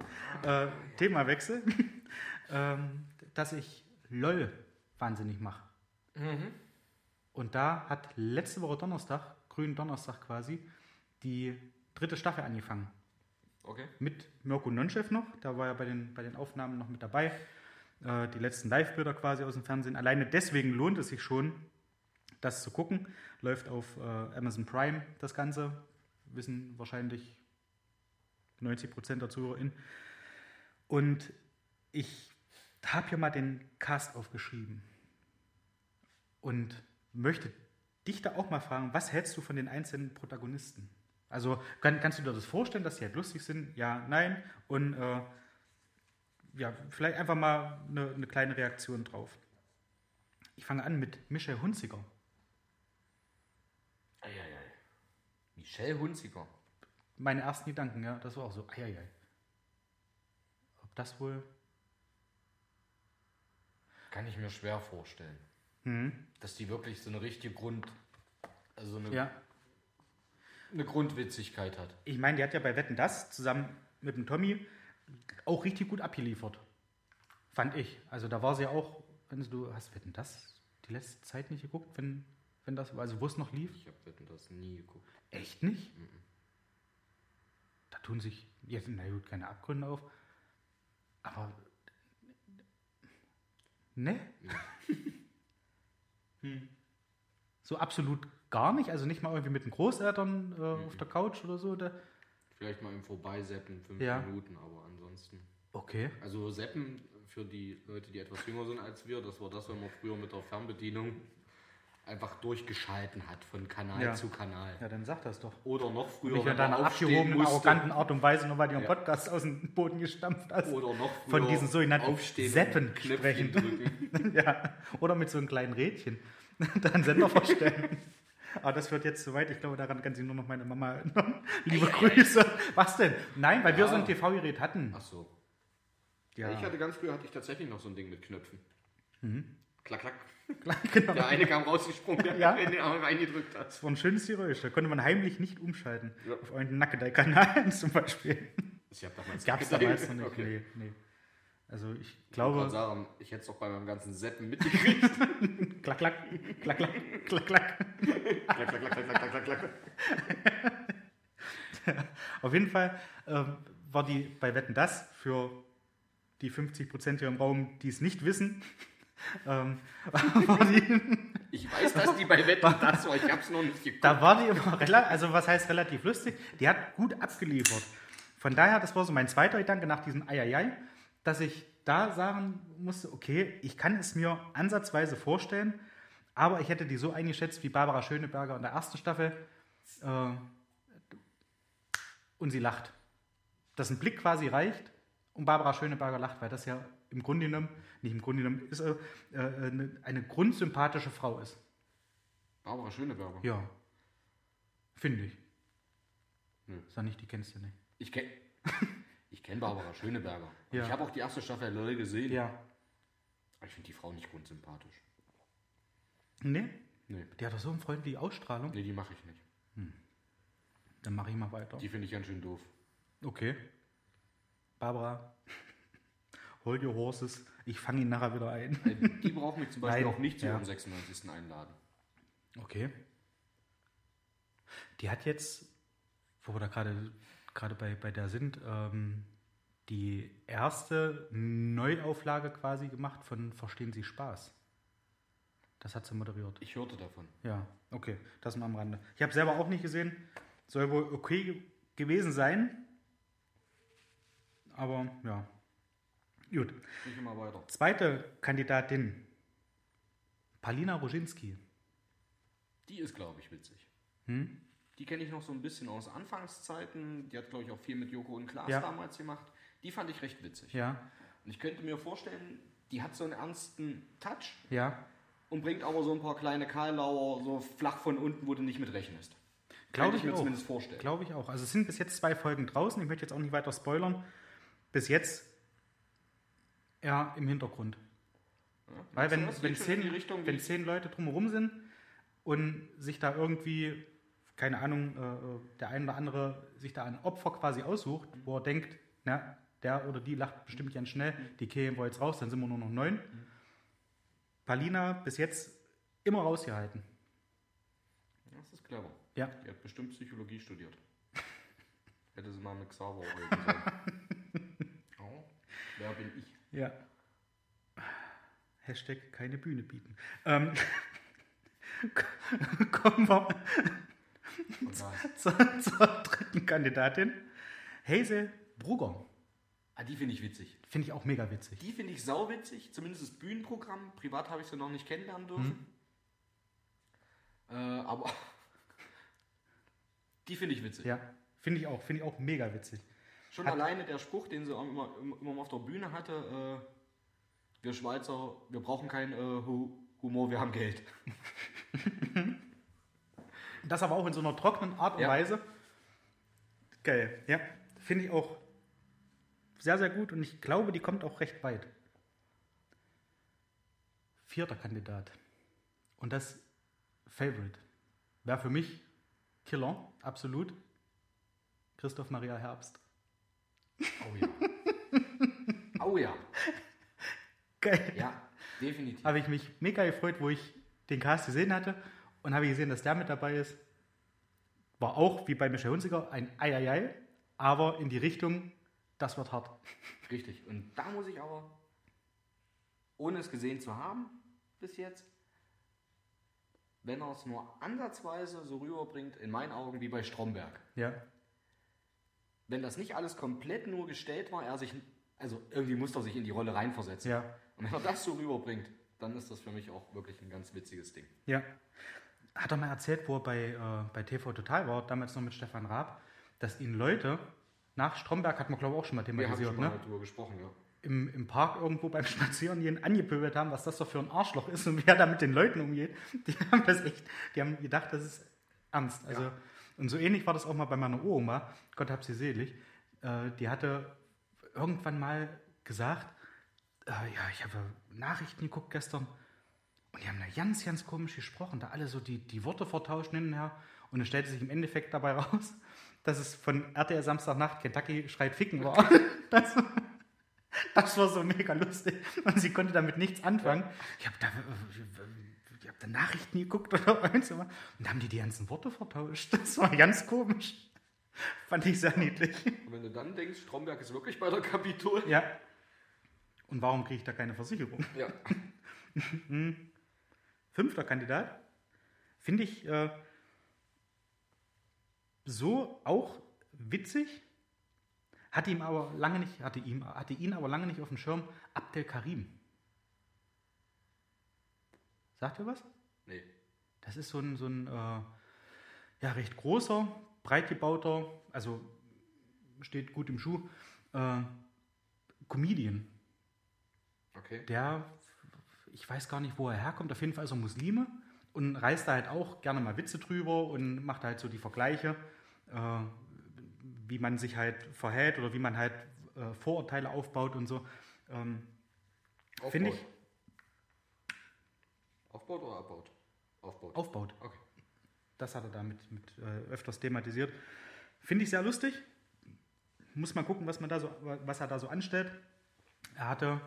Themawechsel. Dass ich LOL wahnsinnig mache. Mhm. Und da hat letzte Woche Donnerstag, grünen Donnerstag quasi, die 3. Staffel angefangen. Okay. Mit Mirko Nonchev noch, der war ja bei den Aufnahmen noch mit dabei. Die letzten Live-Bilder quasi aus dem Fernsehen. Alleine deswegen lohnt es sich schon, das zu gucken. Läuft auf Amazon Prime das Ganze. Wissen wahrscheinlich 90% der ZuhörerInnen. Und ich habe hier mal den Cast aufgeschrieben und möchte dich da auch mal fragen, was hältst du von den einzelnen Protagonisten? Also kannst du dir das vorstellen, dass die halt lustig sind? Ja, nein. Und vielleicht einfach mal eine kleine Reaktion drauf. Ich fange an mit Michelle Hunziker. Eieiei. Michelle Hunziker. Meine ersten Gedanken, das war auch so. Eieiei. Ob das wohl... Kann ich mir schwer vorstellen. Mhm. Dass die wirklich so eine richtige eine Grundwitzigkeit hat. Ich meine, die hat ja bei Wetten, dass zusammen mit dem Tommy auch richtig gut abgeliefert. Fand ich. Also da war sie ja auch, wenn du hast Wetten, dass die letzte Zeit nicht geguckt, wenn das, also wo es noch lief? Ich habe Wetten, dass nie geguckt. Echt nicht? Mhm. Da tun sich jetzt, na gut, keine Abgründe auf. Aber ne? Ja. So absolut gar nicht, also nicht mal irgendwie mit den Großeltern auf der Couch oder so. Oder? Vielleicht mal im Vorbeiseppen, 5 Minuten, aber ansonsten. Okay. Also Seppen für die Leute, die etwas jünger sind als wir, das war das, wenn man früher mit der Fernbedienung einfach durchgeschalten hat, von Kanal zu Kanal. Ja, dann sag das doch. Oder noch früher, wenn man aufstehen musste. Arroganten Art und Weise, nur weil du einen Podcast aus dem Boden gestampft hast. Oder noch früher von diesen sogenannten Seppen sprechen. Drücken. Oder mit so einem kleinen Rädchen. deinen Sender vorstellen. Aber das wird jetzt soweit. Ich glaube, daran kann sich nur noch meine Mama erinnern. Liebe Grüße. Was denn? Nein, weil wir so ein TV-Gerät hatten. Ach so. Ja. Ich hatte ganz früher tatsächlich noch so ein Ding mit Knöpfen. Mhm. Klack, klack. Genau. Der eine kam rausgesprungen, der in den Arm reingedrückt hat. Das war ein schönes Geräusch. Da konnte man heimlich nicht umschalten. Ja. Auf einen Nackedei-Kanal zum Beispiel. Das gab es damals noch nicht. Okay. Nee. Also ich glaube... Sagen, ich hätte es doch bei meinem ganzen Seppen mitgekriegt. Klack, klack, klack, klack, klack, klack. Klack, klack, klack, klack, klack, klack. Auf jeden Fall war die bei Wetten, dass für die 50% hier im Raum, die es nicht wissen... Ich weiß, dass die bei Wetten das war, ich habe es noch nicht geguckt. Da war die immer was heißt relativ lustig? Die hat gut abgeliefert. Von daher, das war so mein zweiter Gedanke nach diesem Eieiei, dass ich da sagen musste, okay, ich kann es mir ansatzweise vorstellen, aber ich hätte die so eingeschätzt wie Barbara Schöneberger in der ersten Staffel und sie lacht. Dass ein Blick quasi reicht und Barbara Schöneberger lacht, weil das ja im Grunde genommen, ist eine grundsympathische Frau ist. Barbara Schöneberger? Ja. Finde ich. Nö. Sag nicht, die kennst du nicht. Ich kenn Barbara Schöneberger. Ja. Ich habe auch die erste Staffel LOL gesehen. Ja. Aber ich finde die Frau nicht grundsympathisch. Nee? Die hat doch so eine freundliche Ausstrahlung. Nee, die mache ich nicht. Dann mache ich mal weiter. Die finde ich ganz schön doof. Okay. Barbara... Hold your horses, ich fange ihn nachher wieder ein. Die brauchen mich zum Beispiel auch nicht zu ihrem 96. einladen. Okay. Die hat jetzt, wo wir da gerade bei der sind, die erste Neuauflage quasi gemacht von Verstehen Sie Spaß. Das hat sie moderiert. Ich hörte davon. Ja, okay, das mal am Rande. Ich habe selber auch nicht gesehen. Soll wohl okay gewesen sein. Aber ja. Gut. Mal weiter. Zweite Kandidatin. Palina Rojinski. Die ist, glaube ich, witzig. Die kenne ich noch so ein bisschen aus Anfangszeiten. Die hat, glaube ich, auch viel mit Joko und Klaas damals gemacht. Die fand ich recht witzig. Ja. Und ich könnte mir vorstellen, die hat so einen ernsten Touch. Ja. Und bringt aber so ein paar kleine Karlauer so flach von unten, wo du nicht mit rechnest. Glaube ich mir auch. Zumindest vorstellen. Glaube ich auch. Also es sind bis jetzt 2 Folgen draußen. Ich möchte jetzt auch nicht weiter spoilern. Bis jetzt... Ja, im Hintergrund. Ja, weil wenn 10 Leute drumherum sind und sich da irgendwie, keine Ahnung, der ein oder andere sich da ein Opfer quasi aussucht, wo er denkt, na, der oder die lacht bestimmt ganz schnell, die kehren wir jetzt raus, dann sind wir nur noch 9. Palina bis jetzt immer rausgehalten. Das ist clever. Ja. Die hat bestimmt Psychologie studiert. Hätte sie mal mit Xavier reden sollen. Oh, wer bin ich? Ja. Hashtag keine Bühne bieten. Kommen wir zur dritten Kandidatin. Hazel Brugger. Ah, die finde ich witzig. Finde ich auch mega witzig. Die finde ich sauwitzig. Zumindest das Bühnenprogramm. Privat habe ich sie noch nicht kennenlernen dürfen. Aber die finde ich witzig. Ja, finde ich auch. Finde ich auch mega witzig. Schon alleine der Spruch, den sie immer auf der Bühne hatte, wir Schweizer, wir brauchen keinen Humor, wir haben Geld. Das aber auch in so einer trockenen Art und Weise. Geil, ja. Finde ich auch sehr, sehr gut und ich glaube, die kommt auch recht weit. 4. Kandidat. Und das Favorite. Wäre für mich Killer, absolut. Christoph Maria Herbst. Oh ja. Oh ja. Geil. Ja, definitiv. Habe ich mich mega gefreut, wo ich den Cast gesehen hatte und habe gesehen, dass der mit dabei ist. War auch, wie bei Michelle Hunziker, ein Eieiei, aber in die Richtung, das wird hart. Richtig. Und da muss ich aber, ohne es gesehen zu haben bis jetzt, wenn er es nur ansatzweise so rüberbringt, in meinen Augen wie bei Stromberg. Ja. Wenn das nicht alles komplett nur gestellt war, irgendwie musste er sich in die Rolle reinversetzen. Ja. Und wenn er das so rüberbringt, dann ist das für mich auch wirklich ein ganz witziges Ding. Ja. Hat er mal erzählt, wo er bei TV Total war, damals noch mit Stefan Raab, dass ihn Leute Nach Stromberg hat man, glaube ich, auch schon mal thematisiert. Wir haben schon mal darüber gesprochen, ja. Im Park irgendwo beim Spazierengehen angepöbelt haben, was das doch für ein Arschloch ist und wie er da mit den Leuten umgeht. Die haben das echt, die haben gedacht, das ist ernst. Also, ja. Und so ähnlich war das auch mal bei meiner Oma, Gott hab sie selig. Die hatte irgendwann mal gesagt, ja, ich habe Nachrichten geguckt gestern und die haben da ganz, ganz komisch gesprochen, da alle so die Worte vertauscht hin und her. Und dann stellte sich im Endeffekt dabei raus, dass es von RTL Samstag Nacht Kentucky schreit Ficken war. Das war so mega lustig und sie konnte damit nichts anfangen. Ich hab da Nachrichten geguckt oder eins und da haben die ganzen Worte vertauscht. Das war ganz komisch. Fand ich sehr niedlich. Und wenn du dann denkst, Stromberg ist wirklich bei der Kapitol. Ja. Und warum kriege ich da keine Versicherung? Ja. 5. Kandidat. Finde ich so auch witzig. Hatte ihn aber lange nicht auf dem Schirm. Abdel Karim. Sagt ihr was? Nee. Das ist so ein recht großer, breit gebauter, also steht gut im Schuh, Comedian. Okay. Der, ich weiß gar nicht, wo er herkommt, auf jeden Fall ist er Muslime und reißt da halt auch gerne mal Witze drüber und macht halt so die Vergleiche, wie man sich halt verhält oder wie man halt Vorurteile aufbaut und so. Finde ich. Aufbaut oder abbaut? Aufbaut. Aufbaut. Okay. Das hat er da mit öfters thematisiert. Finde ich sehr lustig. Muss mal gucken, was er da so anstellt. Er hatte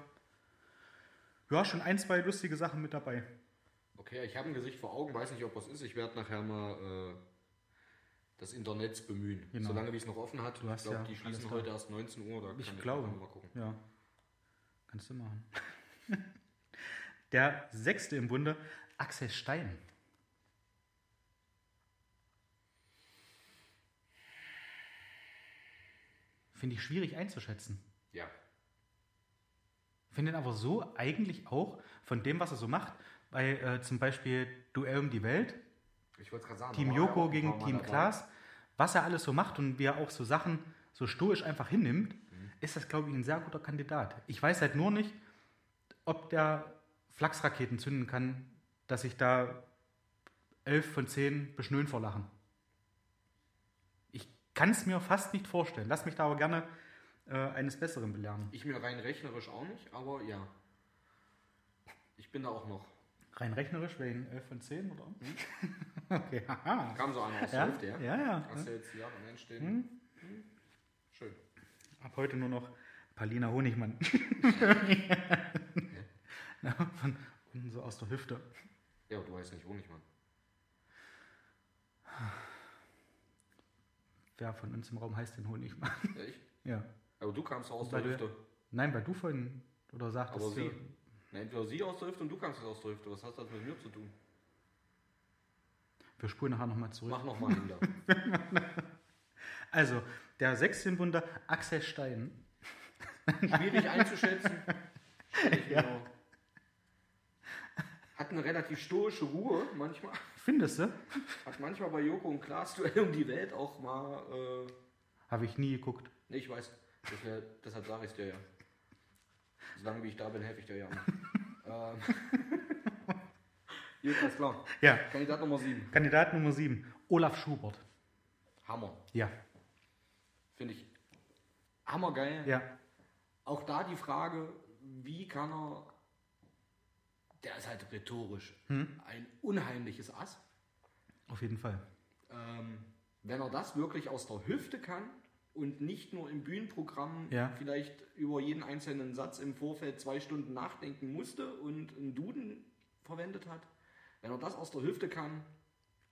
ja schon 1, 2 lustige Sachen mit dabei. Okay, ich habe ein Gesicht vor Augen, weiß nicht, ob das ist. Ich werde nachher mal das Internet bemühen, genau. Solange wie es noch offen hat. Ich glaube, ja, die schließen heute erst 19 Uhr. Da kann ich glaube, mal gucken. Ja. Kannst du machen. Der 6. im Bunde, Axel Stein. Finde ich schwierig einzuschätzen. Ja. Finde ihn aber so eigentlich auch von dem, was er so macht, bei zum Beispiel Duell um die Welt. Ich wollte gerade sagen, Team Joko gegen Team Klaas, was er alles so macht und wie er auch so Sachen so stoisch einfach hinnimmt, ist das, glaube ich, ein sehr guter Kandidat. Ich weiß halt nur nicht, ob der Flachsraketen zünden kann, dass ich da 11 von 10 beschnölen vor Lachen. Ich kann es mir fast nicht vorstellen. Lass mich da aber gerne eines Besseren belehren. Ich mir rein rechnerisch auch nicht, aber ja. Ich bin da auch noch. Rein rechnerisch wegen 11 von 10, oder? Okay, haha. Kam so an aus der Hälfte, ja? Ja. Hast du jetzt die Jahre einstehen? Schön. Ab heute nur noch Palina Honigmann. Ja, von unten so aus der Hüfte. Ja, aber du weißt nicht, wo nicht, Mann. Wer von uns im Raum heißt den Honigmann? Ja, ich? Ja. Aber du kamst aus der Hüfte. Nein, weil du vorhin oder sagtest. Aber sie. Na, entweder sie aus der Hüfte und du kamst aus der Hüfte. Was hat das mit mir zu tun? Wir spulen nachher nochmal zurück. Mach nochmal hinter. Also, der 16. Wunder, Axel Stein. Schwierig einzuschätzen. Ja. Hat eine relativ stoische Ruhe manchmal. Findest du? Hat manchmal bei Joko und Klaas Duell um die Welt auch mal... Habe ich nie geguckt. Nee, ich weiß. Deshalb sage ich es dir ja. Solange wie ich da bin, helfe ich dir ja. Joko, ist klar. Ja. Kandidat Nummer 7. Kandidat Nummer 7. Olaf Schubert. Hammer. Ja. Finde ich hammergeil. Ja. Auch da die Frage, wie kann er... Der ist halt rhetorisch ein unheimliches Ass. Auf jeden Fall. Wenn er das wirklich aus der Hüfte kann und nicht nur im Bühnenprogramm vielleicht über jeden einzelnen Satz im Vorfeld 2 Stunden nachdenken musste und einen Duden verwendet hat. Wenn er das aus der Hüfte kann,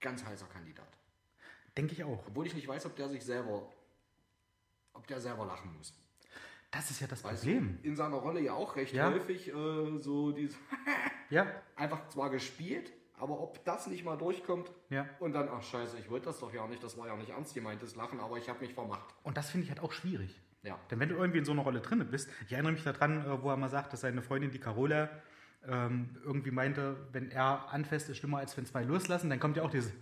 ganz heißer Kandidat. Denke ich auch. Obwohl ich nicht weiß, ob der selber lachen muss. Das ist ja das Problem. In seiner Rolle ja auch recht häufig so dieses... Ja. Einfach zwar gespielt, aber ob das nicht mal durchkommt und dann, ach scheiße, ich wollte das doch ja nicht, das war ja nicht ernst gemeintes Lachen, aber ich habe mich vermacht. Und das finde ich halt auch schwierig. Ja. Denn wenn du irgendwie in so einer Rolle drin bist, ich erinnere mich daran, wo er mal sagt, dass seine Freundin, die Carola, irgendwie meinte, wenn er anfasst, ist schlimmer, als wenn zwei loslassen, dann kommt ja auch dieses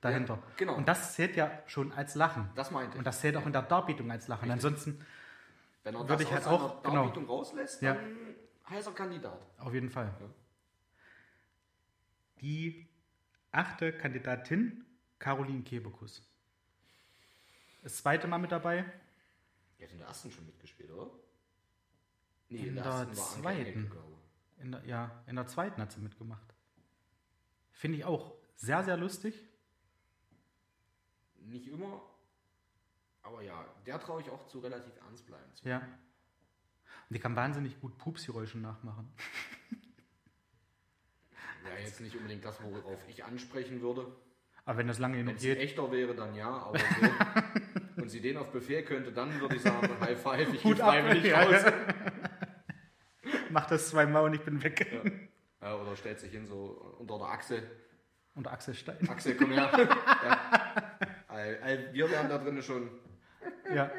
dahinter. Ja, genau. Und das zählt ja schon als Lachen. Das meinte ich. Und das zählt auch in der Darbietung als Lachen. Richtig. Ansonsten wenn er würde ich halt auch Darbietung rauslässt, dann heißer Kandidat. Auf jeden Fall. Ja. Die 8. Kandidatin, Caroline Kebekus. Das zweite Mal mit dabei. Die hat in der ersten schon mitgespielt, oder? Nee, in der ersten war Anke Engelke, glaube ich. In der zweiten hat sie mitgemacht. Finde ich auch sehr, sehr lustig. Nicht immer, aber ja, der traue ich auch zu relativ ernst bleiben. Ja. Und die kann wahnsinnig gut Pupsgeräusche nachmachen. Ja, jetzt nicht unbedingt das, worauf ich ansprechen würde. Aber wenn das lange genug geht. Wenn es echter wäre, dann ja, aber so. Und sie den auf Befehl könnte, dann würde ich sagen, High Five, ich gehe freiwillig raus. Mach das zweimal und ich bin weg. Ja. Oder stellt sich hin so unter der Achse. Unter Axel Stein. Axel, komm her. Ja. Wir werden da drinnen schon. Ja.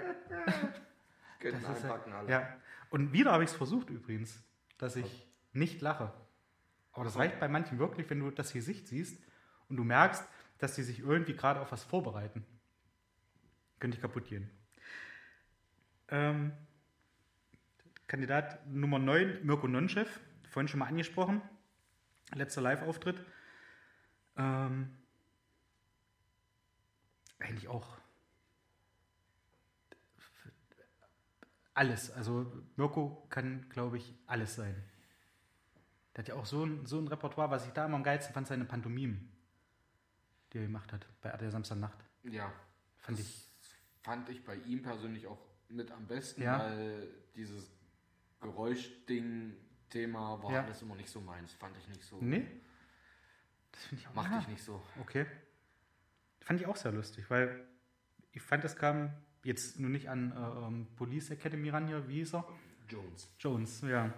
Könnten einpacken alle. Ja. Und wieder habe ich es versucht übrigens, dass ich nicht lache. Aber das reicht bei manchen wirklich, wenn du das Gesicht siehst und du merkst, dass sie sich irgendwie gerade auf was vorbereiten. Könnte ich kaputt gehen. Kandidat Nummer 9, Mirko Nonchev, vorhin schon mal angesprochen, letzter Live-Auftritt. Eigentlich auch alles. Also Mirko kann, glaube ich, alles sein. Der hat ja auch so ein Repertoire, was ich da immer am geilsten fand, seine Pantomimen, die er gemacht hat bei RTL Samstag Nacht. Ja, fand ich bei ihm persönlich auch mit am besten, weil dieses Geräuschding-Thema war alles immer nicht so meins. Fand ich nicht so. Nee? Das finde ich auch nicht. Macht ich nicht so. Okay. Fand ich auch sehr lustig, weil ich fand, das kam jetzt nur nicht an Police Academy ran hier. Wie hieß er? Jones, ja.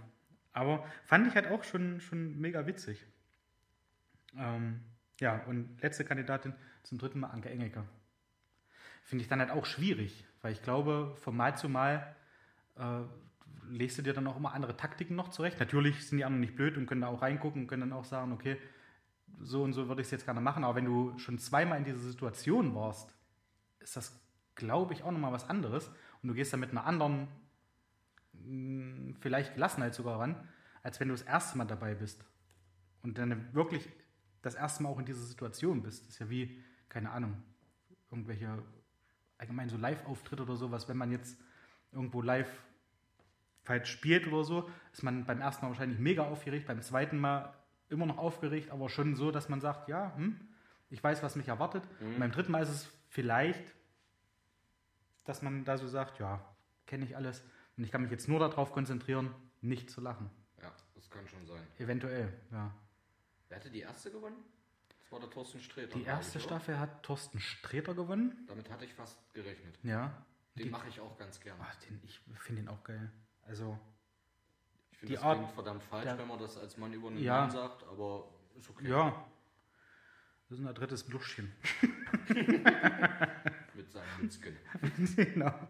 Aber fand ich halt auch schon mega witzig. Und letzte Kandidatin zum dritten Mal, Anke Engelke. Finde ich dann halt auch schwierig, weil ich glaube, von Mal zu Mal legst du dir dann auch immer andere Taktiken noch zurecht. Natürlich sind die anderen nicht blöd und können da auch reingucken und können dann auch sagen, okay, so und so würde ich es jetzt gerne machen. Aber wenn du schon zweimal in dieser Situation warst, ist das, glaube ich, auch nochmal was anderes. Und du gehst da mit einer anderen, vielleicht Gelassenheit sogar ran, als wenn du das erste Mal dabei bist. Und dann wirklich das erste Mal auch in dieser Situation bist. Das ist ja wie, keine Ahnung, irgendwelche, allgemein so Live-Auftritte oder sowas, wenn man jetzt irgendwo live falsch spielt oder so, ist man beim ersten Mal wahrscheinlich mega aufgeregt, beim zweiten Mal immer noch aufgeregt, aber schon so, dass man sagt, ja, ich weiß, was mich erwartet. Und beim dritten Mal ist es vielleicht, dass man da so sagt, ja, kenne ich alles und ich kann mich jetzt nur darauf konzentrieren, nicht zu lachen. Ja, das kann schon sein. Eventuell, ja. Wer hatte die erste gewonnen? Das war der Thorsten Sträter. Die erste Staffel hat Thorsten Sträter gewonnen. Damit hatte ich fast gerechnet. Ja. Den mache ich auch ganz gerne. Ach, ich finde den auch geil. Also, ich finde, das klingt verdammt falsch, wenn man das als Mann über einen Mann sagt, aber ist okay. Ja, das ist ein drittes Bluschchen. Mit seinem Mützchen. Genau.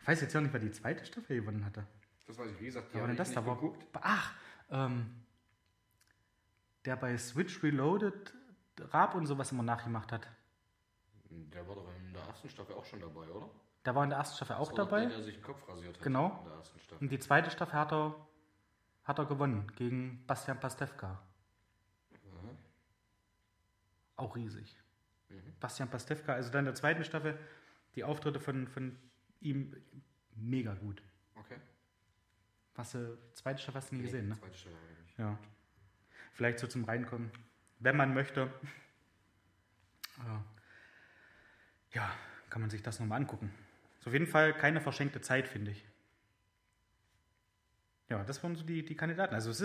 Ich weiß jetzt ja nicht, wer die zweite Staffel gewonnen hatte. Das weiß ich, wie gesagt, ja, das da war geguckt. Ach, der bei Switch Reloaded Raab und sowas immer nachgemacht hat. Der war doch in der ersten Staffel auch schon dabei, oder? Da war in der ersten Staffel auch dabei. Der sich den Kopf rasiert hat. Genau. In der ersten Staffel. Und die zweite Staffel hat er gewonnen gegen Bastian Pastewka. Mhm. Auch riesig. Mhm. Bastian Pastewka, also dann in der zweiten Staffel, die Auftritte von ihm mega gut. Okay. Zweite Staffel hast du nie gesehen, ne? Zweite Staffel eigentlich. Ja. Vielleicht so zum Reinkommen, wenn man möchte. Ja, kann man sich das nochmal angucken. Ist auf jeden Fall keine verschenkte Zeit, finde ich. Ja, das waren so die Kandidaten. Also es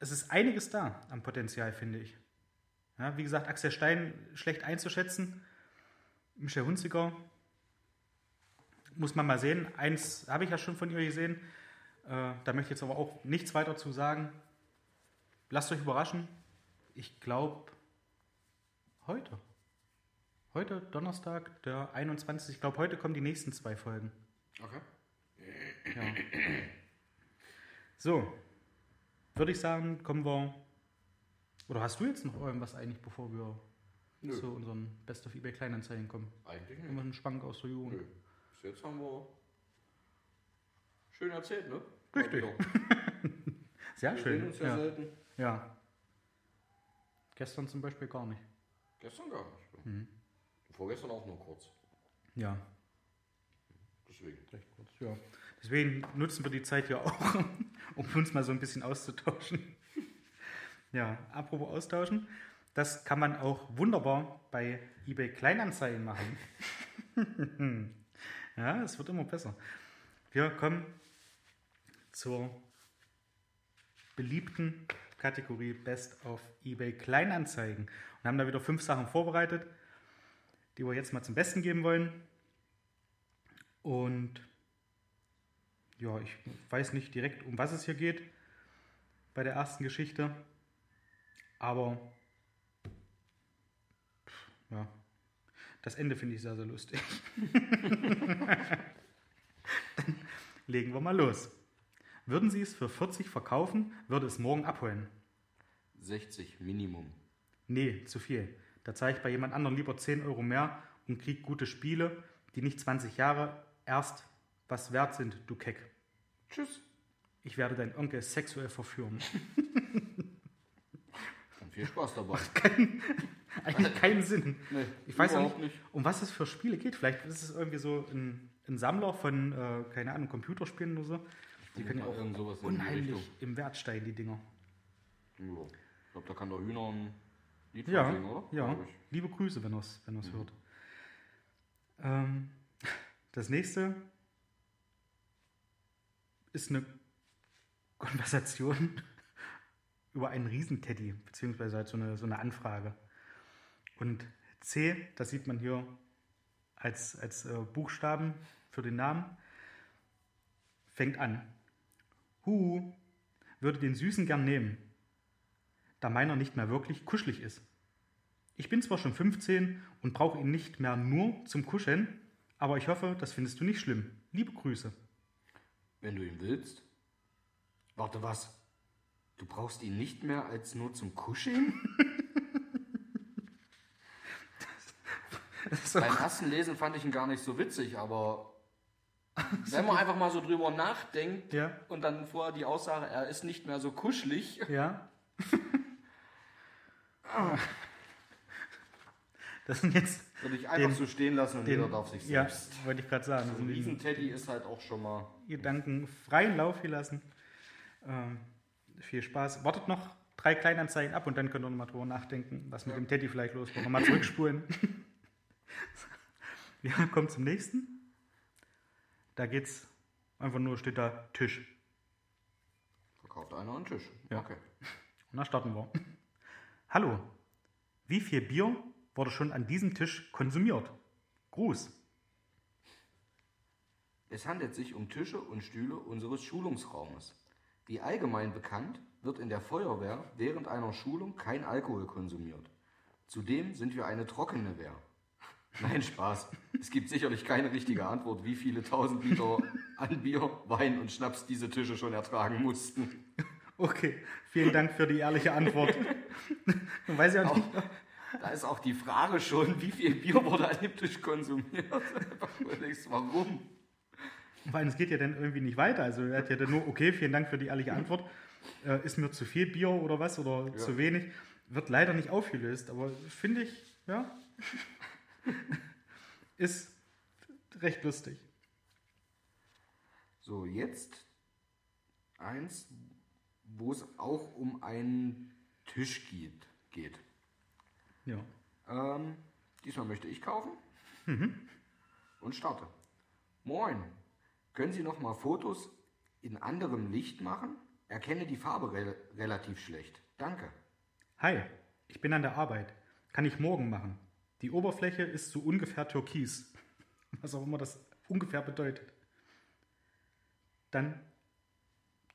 ist einiges da am Potenzial, finde ich. Ja, wie gesagt, Axel Stein schlecht einzuschätzen. Michelle Hunziker muss man mal sehen. Eins habe ich ja schon von ihr gesehen. Da möchte ich jetzt aber auch nichts weiter zu sagen. Lasst euch überraschen. Ich glaube, Heute, Donnerstag, der 21. Ich glaube, heute kommen die nächsten 2 Folgen. Okay. Ja. So, würde ich sagen, kommen wir... Oder hast du jetzt noch irgendwas eigentlich, bevor wir zu unseren Best of eBay Kleinanzeigen kommen? Eigentlich nicht. Immer einen Schwank aus der Jugend. Nö. Bis jetzt haben wir schön erzählt, ne? Richtig. Sehr wir schön. Wir sehen uns ja selten. Ja. Gestern zum Beispiel gar nicht. Gestern gar nicht. Mhm. Vorgestern auch nur kurz. Ja. Deswegen. Recht kurz, ja. Deswegen nutzen wir die Zeit ja auch, um uns mal so ein bisschen auszutauschen. Ja, apropos austauschen. Das kann man auch wunderbar bei eBay Kleinanzeigen machen. Ja, es wird immer besser. Wir kommen zur beliebten Kategorie Best of eBay Kleinanzeigen und haben da wieder 5 Sachen vorbereitet, die wir jetzt mal zum Besten geben wollen. Und ja, ich weiß nicht direkt, um was es hier geht bei der ersten Geschichte, aber ja, das Ende finde ich sehr, sehr lustig. Dann legen wir mal los. Würden Sie es für 40 verkaufen, würde es morgen abholen? 60 Minimum. Nee, zu viel. Da zahle ich bei jemand anderem lieber 10 Euro mehr und kriege gute Spiele, die nicht 20 Jahre erst was wert sind, du Keck. Tschüss. Ich werde deinen Onkel sexuell verführen. Und viel Spaß dabei. Macht keinen Sinn. Nee, ich weiß auch nicht, um was es für Spiele geht. Vielleicht ist es irgendwie so ein Sammler von, keine Ahnung, Computerspielen oder so. Die können ja auch sowas unheimlich im Wert steigen, die Dinger. Ja, ich glaube, da kann der Hühner ein Lied von singen, oder? Ja, liebe Grüße, wenn er es hört. Das nächste ist eine Konversation über einen Riesenteddy, beziehungsweise halt so eine Anfrage. Und C, das sieht man hier als Buchstaben für den Namen, fängt an. Huhu, würde den Süßen gern nehmen, da meiner nicht mehr wirklich kuschelig ist. Ich bin zwar schon 15 und brauche ihn nicht mehr nur zum Kuscheln, aber ich hoffe, das findest du nicht schlimm. Liebe Grüße. Wenn du ihn willst? Warte, was? Du brauchst ihn nicht mehr als nur zum Kuscheln? Beim ersten Lesen fand ich ihn gar nicht so witzig, aber wenn man einfach mal so drüber nachdenkt und dann vorher die Aussage, er ist nicht mehr so kuschelig. Ja. Das sind jetzt... Würde ich einfach so stehen lassen und jeder darf sich selbst. Ja, wollte ich gerade sagen. So ein Riesenteddy ist halt auch schon mal... Gedanken freien Lauf gelassen. Viel Spaß. Wartet noch 3 Kleinanzeigen ab und dann könnt ihr nochmal drüber nachdenken, was mit dem Teddy vielleicht los war. Nochmal zurückspulen. Ja, kommt zum nächsten. Da geht's einfach nur, steht da Tisch. Verkauft einer einen Tisch. Ja. Okay. Und da starten wir. Hallo, wie viel Bier wurde schon an diesem Tisch konsumiert? Gruß. Es handelt sich um Tische und Stühle unseres Schulungsraumes. Wie allgemein bekannt, wird in der Feuerwehr während einer Schulung kein Alkohol konsumiert. Zudem sind wir eine trockene Wehr. Nein, Spaß. Es gibt sicherlich keine richtige Antwort, wie viele 1000 Liter an Bier, Wein und Schnaps diese Tische schon ertragen mussten. Okay, vielen Dank für die ehrliche Antwort. Man weiß ja auch nicht. Da ist auch die Frage schon, wie viel Bier wurde an dem Tisch konsumiert. Warum? Weil es geht ja dann irgendwie nicht weiter. Also er hat ja dann nur, okay, vielen Dank für die ehrliche Antwort. Ist mir zu viel Bier oder was oder zu wenig? Wird leider nicht aufgelöst, aber finde ich, ja... Ist recht lustig. So, jetzt eins, wo es auch um einen Tisch geht. Ja. Diesmal möchte ich kaufen und starte. Moin, können Sie noch mal Fotos in anderem Licht machen? Erkenne die Farbe relativ schlecht. Danke. Hi, ich bin an der Arbeit. Kann ich morgen machen? Die Oberfläche ist so ungefähr türkis. Was auch immer das ungefähr bedeutet. Dann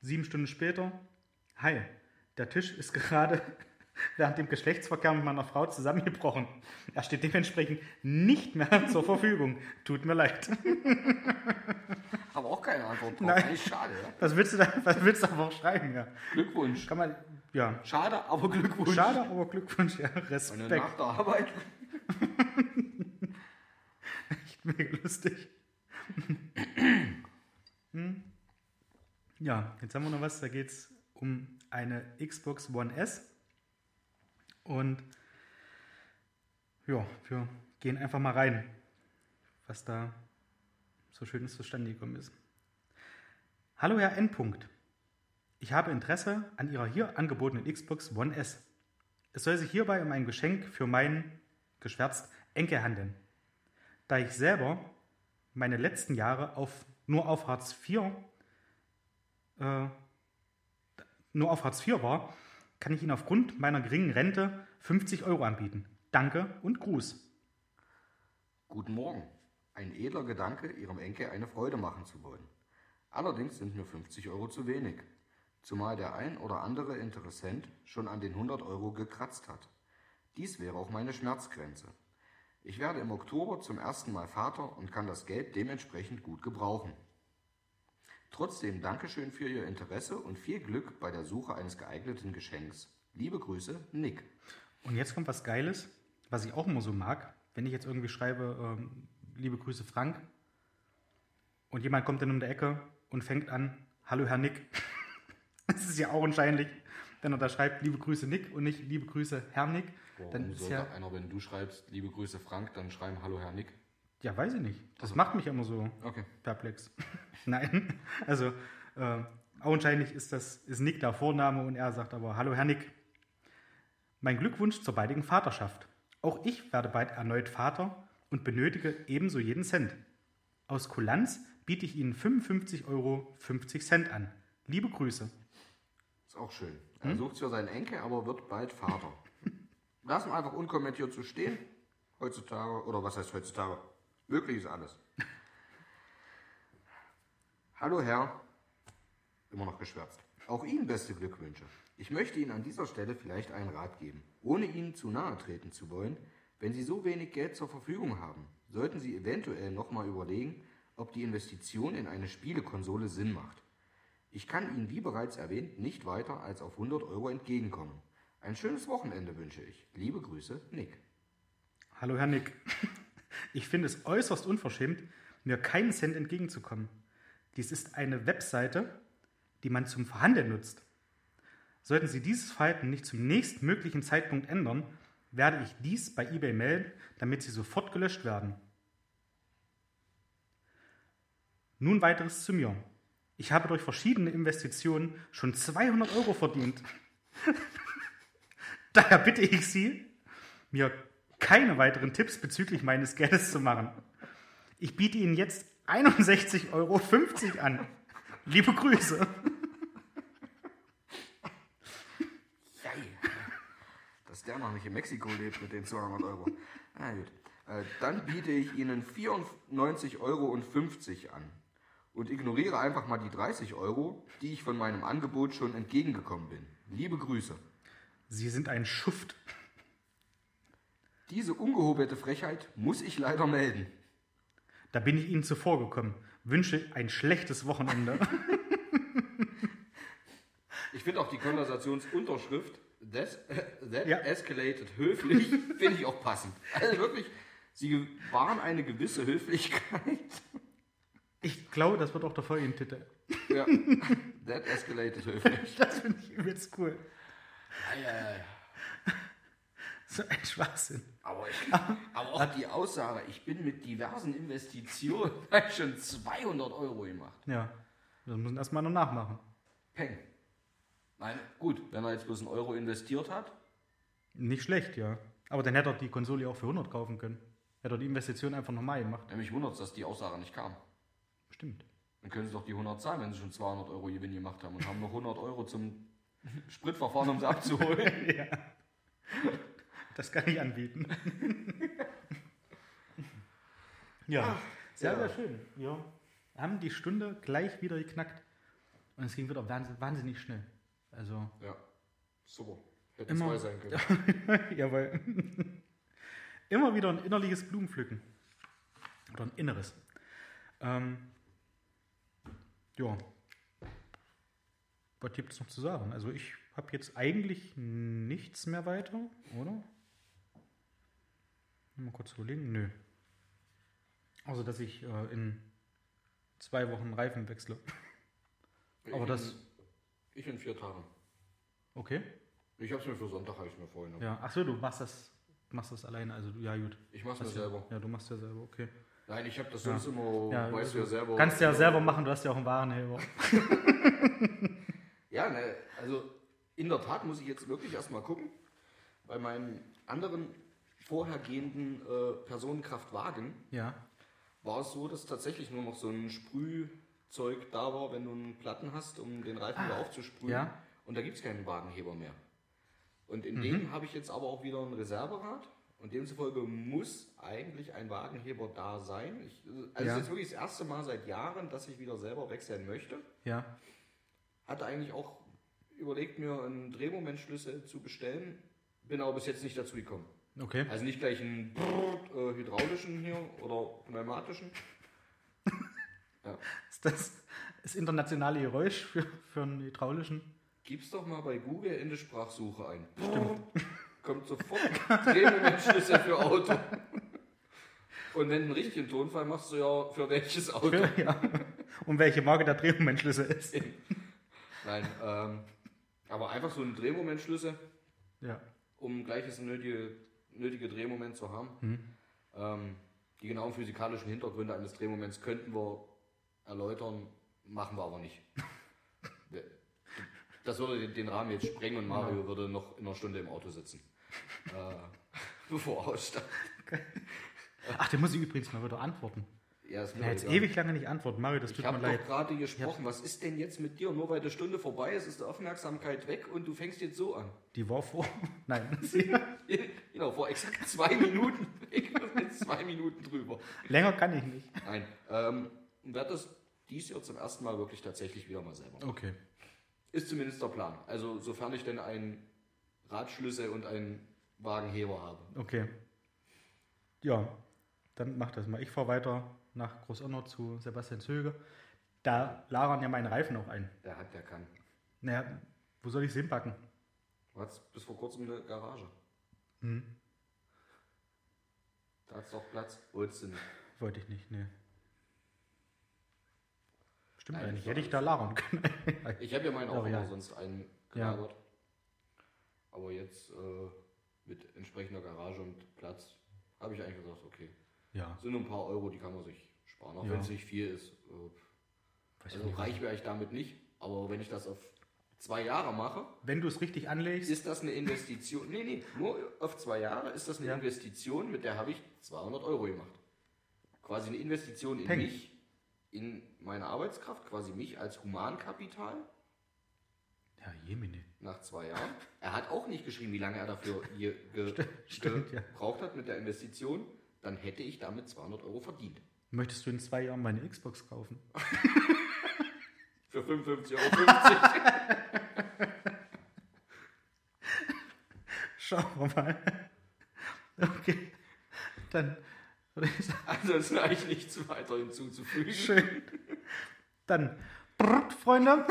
7 Stunden später. Hi, der Tisch ist gerade während dem Geschlechtsverkehr mit meiner Frau zusammengebrochen. Er steht dementsprechend nicht mehr zur Verfügung. Tut mir leid. Aber auch kein keine Antwort drauf. Nein. Das ist schade. Ja? Was willst du aber auch schreiben? Ja. Glückwunsch. Kann man, ja. Schade, aber Glückwunsch. Schade, aber Glückwunsch. Ja, Respekt. Und dann nach der Arbeit. Echt mega lustig. Hm. Ja, jetzt haben wir noch was. Da geht es um eine Xbox One S. Und ja, wir gehen einfach mal rein, was da so Schönes zustande gekommen ist. Hallo Herr Endpunkt. Ich habe Interesse an Ihrer hier angebotenen Xbox One S. Es soll sich hierbei um ein Geschenk für meinen, geschwärzt, Enkel handeln. Da ich selber meine letzten Jahre nur auf Hartz IV war, kann ich Ihnen aufgrund meiner geringen Rente 50 Euro anbieten. Danke und Gruß. Guten Morgen. Ein edler Gedanke, Ihrem Enkel eine Freude machen zu wollen. Allerdings sind mir 50 Euro zu wenig, zumal der ein oder andere Interessent schon an den 100 Euro gekratzt hat. Dies wäre auch meine Schmerzgrenze. Ich werde im Oktober zum ersten Mal Vater und kann das Geld dementsprechend gut gebrauchen. Trotzdem Dankeschön für Ihr Interesse und viel Glück bei der Suche eines geeigneten Geschenks. Liebe Grüße, Nick. Und jetzt kommt was Geiles, was ich auch immer so mag, wenn ich jetzt irgendwie schreibe, liebe Grüße Frank, und jemand kommt dann um die Ecke und fängt an, hallo Herr Nick. Das ist ja auch unscheinlich, wenn er da schreibt, liebe Grüße Nick und nicht liebe Grüße Herr Nick. Warum dann sollte ja einer, wenn du schreibst, liebe Grüße Frank, dann schreiben, hallo Herr Nick? Ja, weiß ich nicht. Das macht mich immer so perplex. Nein, also augenscheinlich ist Nick der Vorname und er sagt aber, hallo Herr Nick. Mein Glückwunsch zur baldigen Vaterschaft. Auch ich werde bald erneut Vater und benötige ebenso jeden Cent. Aus Kulanz biete ich Ihnen 55,50 Euro an. Liebe Grüße. Ist auch schön. Er sucht für seinen Enkel, aber wird bald Vater. Lass ihn einfach unkommentiert so stehen. Heutzutage, oder was heißt heutzutage? Möglich ist alles. Hallo Herr, immer noch geschwärzt. Auch Ihnen beste Glückwünsche. Ich möchte Ihnen an dieser Stelle vielleicht einen Rat geben, ohne Ihnen zu nahe treten zu wollen. Wenn Sie so wenig Geld zur Verfügung haben, sollten Sie eventuell nochmal überlegen, ob die Investition in eine Spielekonsole Sinn macht. Ich kann Ihnen, wie bereits erwähnt, nicht weiter als auf 100 Euro entgegenkommen. Ein schönes Wochenende wünsche ich. Liebe Grüße, Nick. Hallo Herr Nick. Ich finde es äußerst unverschämt, mir keinen Cent entgegenzukommen. Dies ist eine Webseite, die man zum Verhandeln nutzt. Sollten Sie dieses Verhalten nicht zum nächstmöglichen Zeitpunkt ändern, werde ich dies bei eBay melden, damit sie sofort gelöscht werden. Nun weiteres zu mir. Ich habe durch verschiedene Investitionen schon 200 Euro verdient. Daher bitte ich Sie, mir keine weiteren Tipps bezüglich meines Geldes zu machen. Ich biete Ihnen jetzt 61,50 Euro an. Liebe Grüße. Dass der noch nicht in Mexiko lebt mit den 200 Euro. Na gut. Dann biete ich Ihnen 94,50 Euro an und ignoriere einfach mal die 30 Euro, die ich von meinem Angebot schon entgegengekommen bin. Liebe Grüße. Sie sind ein Schuft. Diese ungehobelte Frechheit muss ich leider melden. Da bin ich Ihnen zuvorgekommen. Wünsche ein schlechtes Wochenende. Ich finde auch die Konversationsunterschrift escalated höflich, finde ich auch passend. Also wirklich, sie waren eine gewisse Höflichkeit. Ich glaube, das wird auch der Folgentitel. Ja, that escalated höflich. Das finde ich jetzt cool. Ja. So ein Schwachsinn. Aber auch die Aussage, ich bin mit diversen Investitionen schon 200 Euro gemacht. Ja, das müssen wir erstmal noch nachmachen. Peng. Nein, gut, wenn er jetzt bloß einen Euro investiert hat. Nicht schlecht, ja. Aber dann hätte er die Konsole auch für 100 kaufen können. Hätte er die Investition einfach nochmal gemacht. Ja, mich wundert es, dass die Aussage nicht kam. Stimmt. Dann können sie doch die 100 zahlen, wenn sie schon 200 Euro Gewinn gemacht haben und haben noch 100 Euro zum Spritverfahren, um sie abzuholen. Ja. Das kann ich anbieten. Ja, sehr, sehr schön. Ja. Haben die Stunde gleich wieder geknackt. Und es ging wieder wahnsinnig schnell. Also ja, super. Hätten immer, 2 sein können. Jawohl. Immer wieder ein innerliches Blumenpflücken. Oder ein inneres. ja, was gibt es noch zu sagen? Also ich habe jetzt eigentlich nichts mehr weiter, oder? Mal kurz überlegen. Nö. Also, dass ich in 2 Wochen Reifen wechsle. Aber das... Ich in 4 Tagen. Okay. Ich habe es mir für Sonntag, habe ich mir vorhin. Ja. Achso, du machst das alleine. Also, ja, gut. Ich mach's mir selber. Ja, du machst ja selber, okay. Nein, ich habe das sonst immer... Ja, weißt du ja selber. Kannst du ja selber machen, du hast ja auch einen Warenheber. Ja, ne, also in der Tat muss ich jetzt wirklich erstmal gucken. Bei meinem anderen vorhergehenden Personenkraftwagen war es so, dass tatsächlich nur noch so ein Sprühzeug da war, wenn du einen Platten hast, um den Reifen wieder aufzusprühen. Ja. Und da gibt es keinen Wagenheber mehr. Und in dem habe ich jetzt aber auch wieder ein Reserverad. Und demzufolge muss eigentlich ein Wagenheber da sein. Das ist jetzt wirklich das erste Mal seit Jahren, dass ich wieder selber wechseln möchte. Ja. Hatte eigentlich auch überlegt, mir einen Drehmomentschlüssel zu bestellen. Bin aber bis jetzt nicht dazu gekommen. Okay. Also nicht gleich einen hydraulischen hier oder pneumatischen. Ja. Ist das das internationale Geräusch für einen hydraulischen? Gib's doch mal bei Google in die Sprachsuche ein. Stimmt. Kommt sofort Drehmomentschlüssel für Auto. Und wenn du einen richtigen Tonfall machst, du ja für welches Auto. Ja. Und welche Marke der Drehmomentschlüssel ist. Nein, aber einfach so einen Drehmomentschlüssel, um gleich das nötige Drehmoment zu haben. Die genauen physikalischen Hintergründe eines Drehmoments könnten wir erläutern, machen wir aber nicht. Das würde den Rahmen jetzt sprengen und Mario würde noch in einer Stunde im Auto sitzen. Bevor er aussteigt. Ach, der muss ich übrigens mal wieder antworten. Ja, ist mir jetzt ewig lange nicht antworten, Mario, das tut mir leid. Ich habe doch gerade gesprochen, was ist denn jetzt mit dir? Nur weil die Stunde vorbei ist, ist die Aufmerksamkeit weg und du fängst jetzt so an. Die war vor... Nein. Genau, vor exakt 2 Minuten weg und jetzt 2 Minuten drüber. Länger kann ich nicht. Nein, werde das dies Jahr zum ersten Mal wirklich tatsächlich wieder mal selber machen. Okay. Ist zumindest der Plan. Also sofern ich denn einen Radschlüssel und einen Wagenheber habe. Okay. Ja, dann mach das mal. Ich fahre weiter nach Großonner zu Sebastian Zöge. Da lagern ja meine Reifen auch ein. Der kann. Naja, wo soll ich sie hinpacken? Du hattest bis vor kurzem eine Garage. Da hat's doch Platz. Wolltest du nicht? Wollte ich nicht, nee. Stimmt eigentlich. Hätte ich da lagern können. Ich habe ja meinen auch immer sonst eingelagert. Ja. Aber jetzt mit entsprechender Garage und Platz habe ich eigentlich gesagt, okay. Ja. Sind nur ein paar Euro, die kann man sich sparen, auch wenn es nicht viel ist. Also reich wäre ich damit nicht, aber wenn ich das auf 2 Jahre mache... Wenn du es richtig anlegst... Ist das eine Investition... Nee, nur auf 2 Jahre ist das eine Investition, mit der habe ich 200 Euro gemacht. Quasi eine Investition in mich, in meine Arbeitskraft, quasi mich als Humankapital. Ja, Jemine. Nach 2 Jahren. Er hat auch nicht geschrieben, wie lange er dafür gebraucht hat mit der Investition. Dann hätte ich damit 200 Euro verdient. Möchtest du in 2 Jahren meine Xbox kaufen? Für 55,50 Euro. Schauen wir mal. Okay, dann... Also ist eigentlich nichts weiter hinzuzufügen. Schön. Dann, Freunde.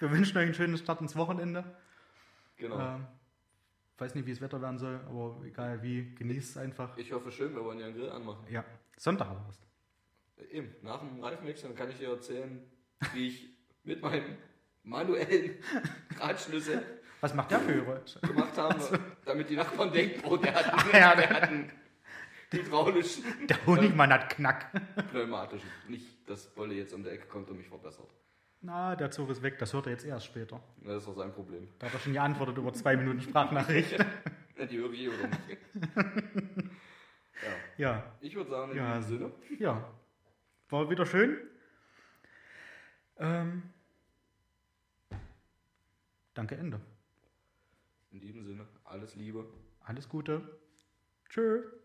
Wir wünschen euch einen schönen Start ins Wochenende. Genau. Ich weiß nicht, wie es Wetter werden soll, aber egal wie, genießt es einfach. Ich hoffe schön, wir wollen ja einen Grill anmachen. Ja, Sonntag aber was. Eben, nach dem Reifenwechsel kann ich dir erzählen, wie ich mit meinem manuellen Radschlüssel was macht der für Geräusche? Gemacht haben, also, damit die Nachbarn denken, oh, der hat einen hydraulischen... Der Honigmann hat Knack. Pneumatischen. Nicht, dass Bolle jetzt um die Ecke kommt und mich verbessert. Na, der Zug ist weg, das hört er jetzt erst später. Na, das ist doch sein Problem. Da hat er schon geantwortet über 2 Minuten Sprachnachricht. Die höre ich oder nicht. Ja. Ich würde sagen, in diesem Sinne. Ja. War wieder schön. Danke, Ende. In diesem Sinne, alles Liebe. Alles Gute. Tschö.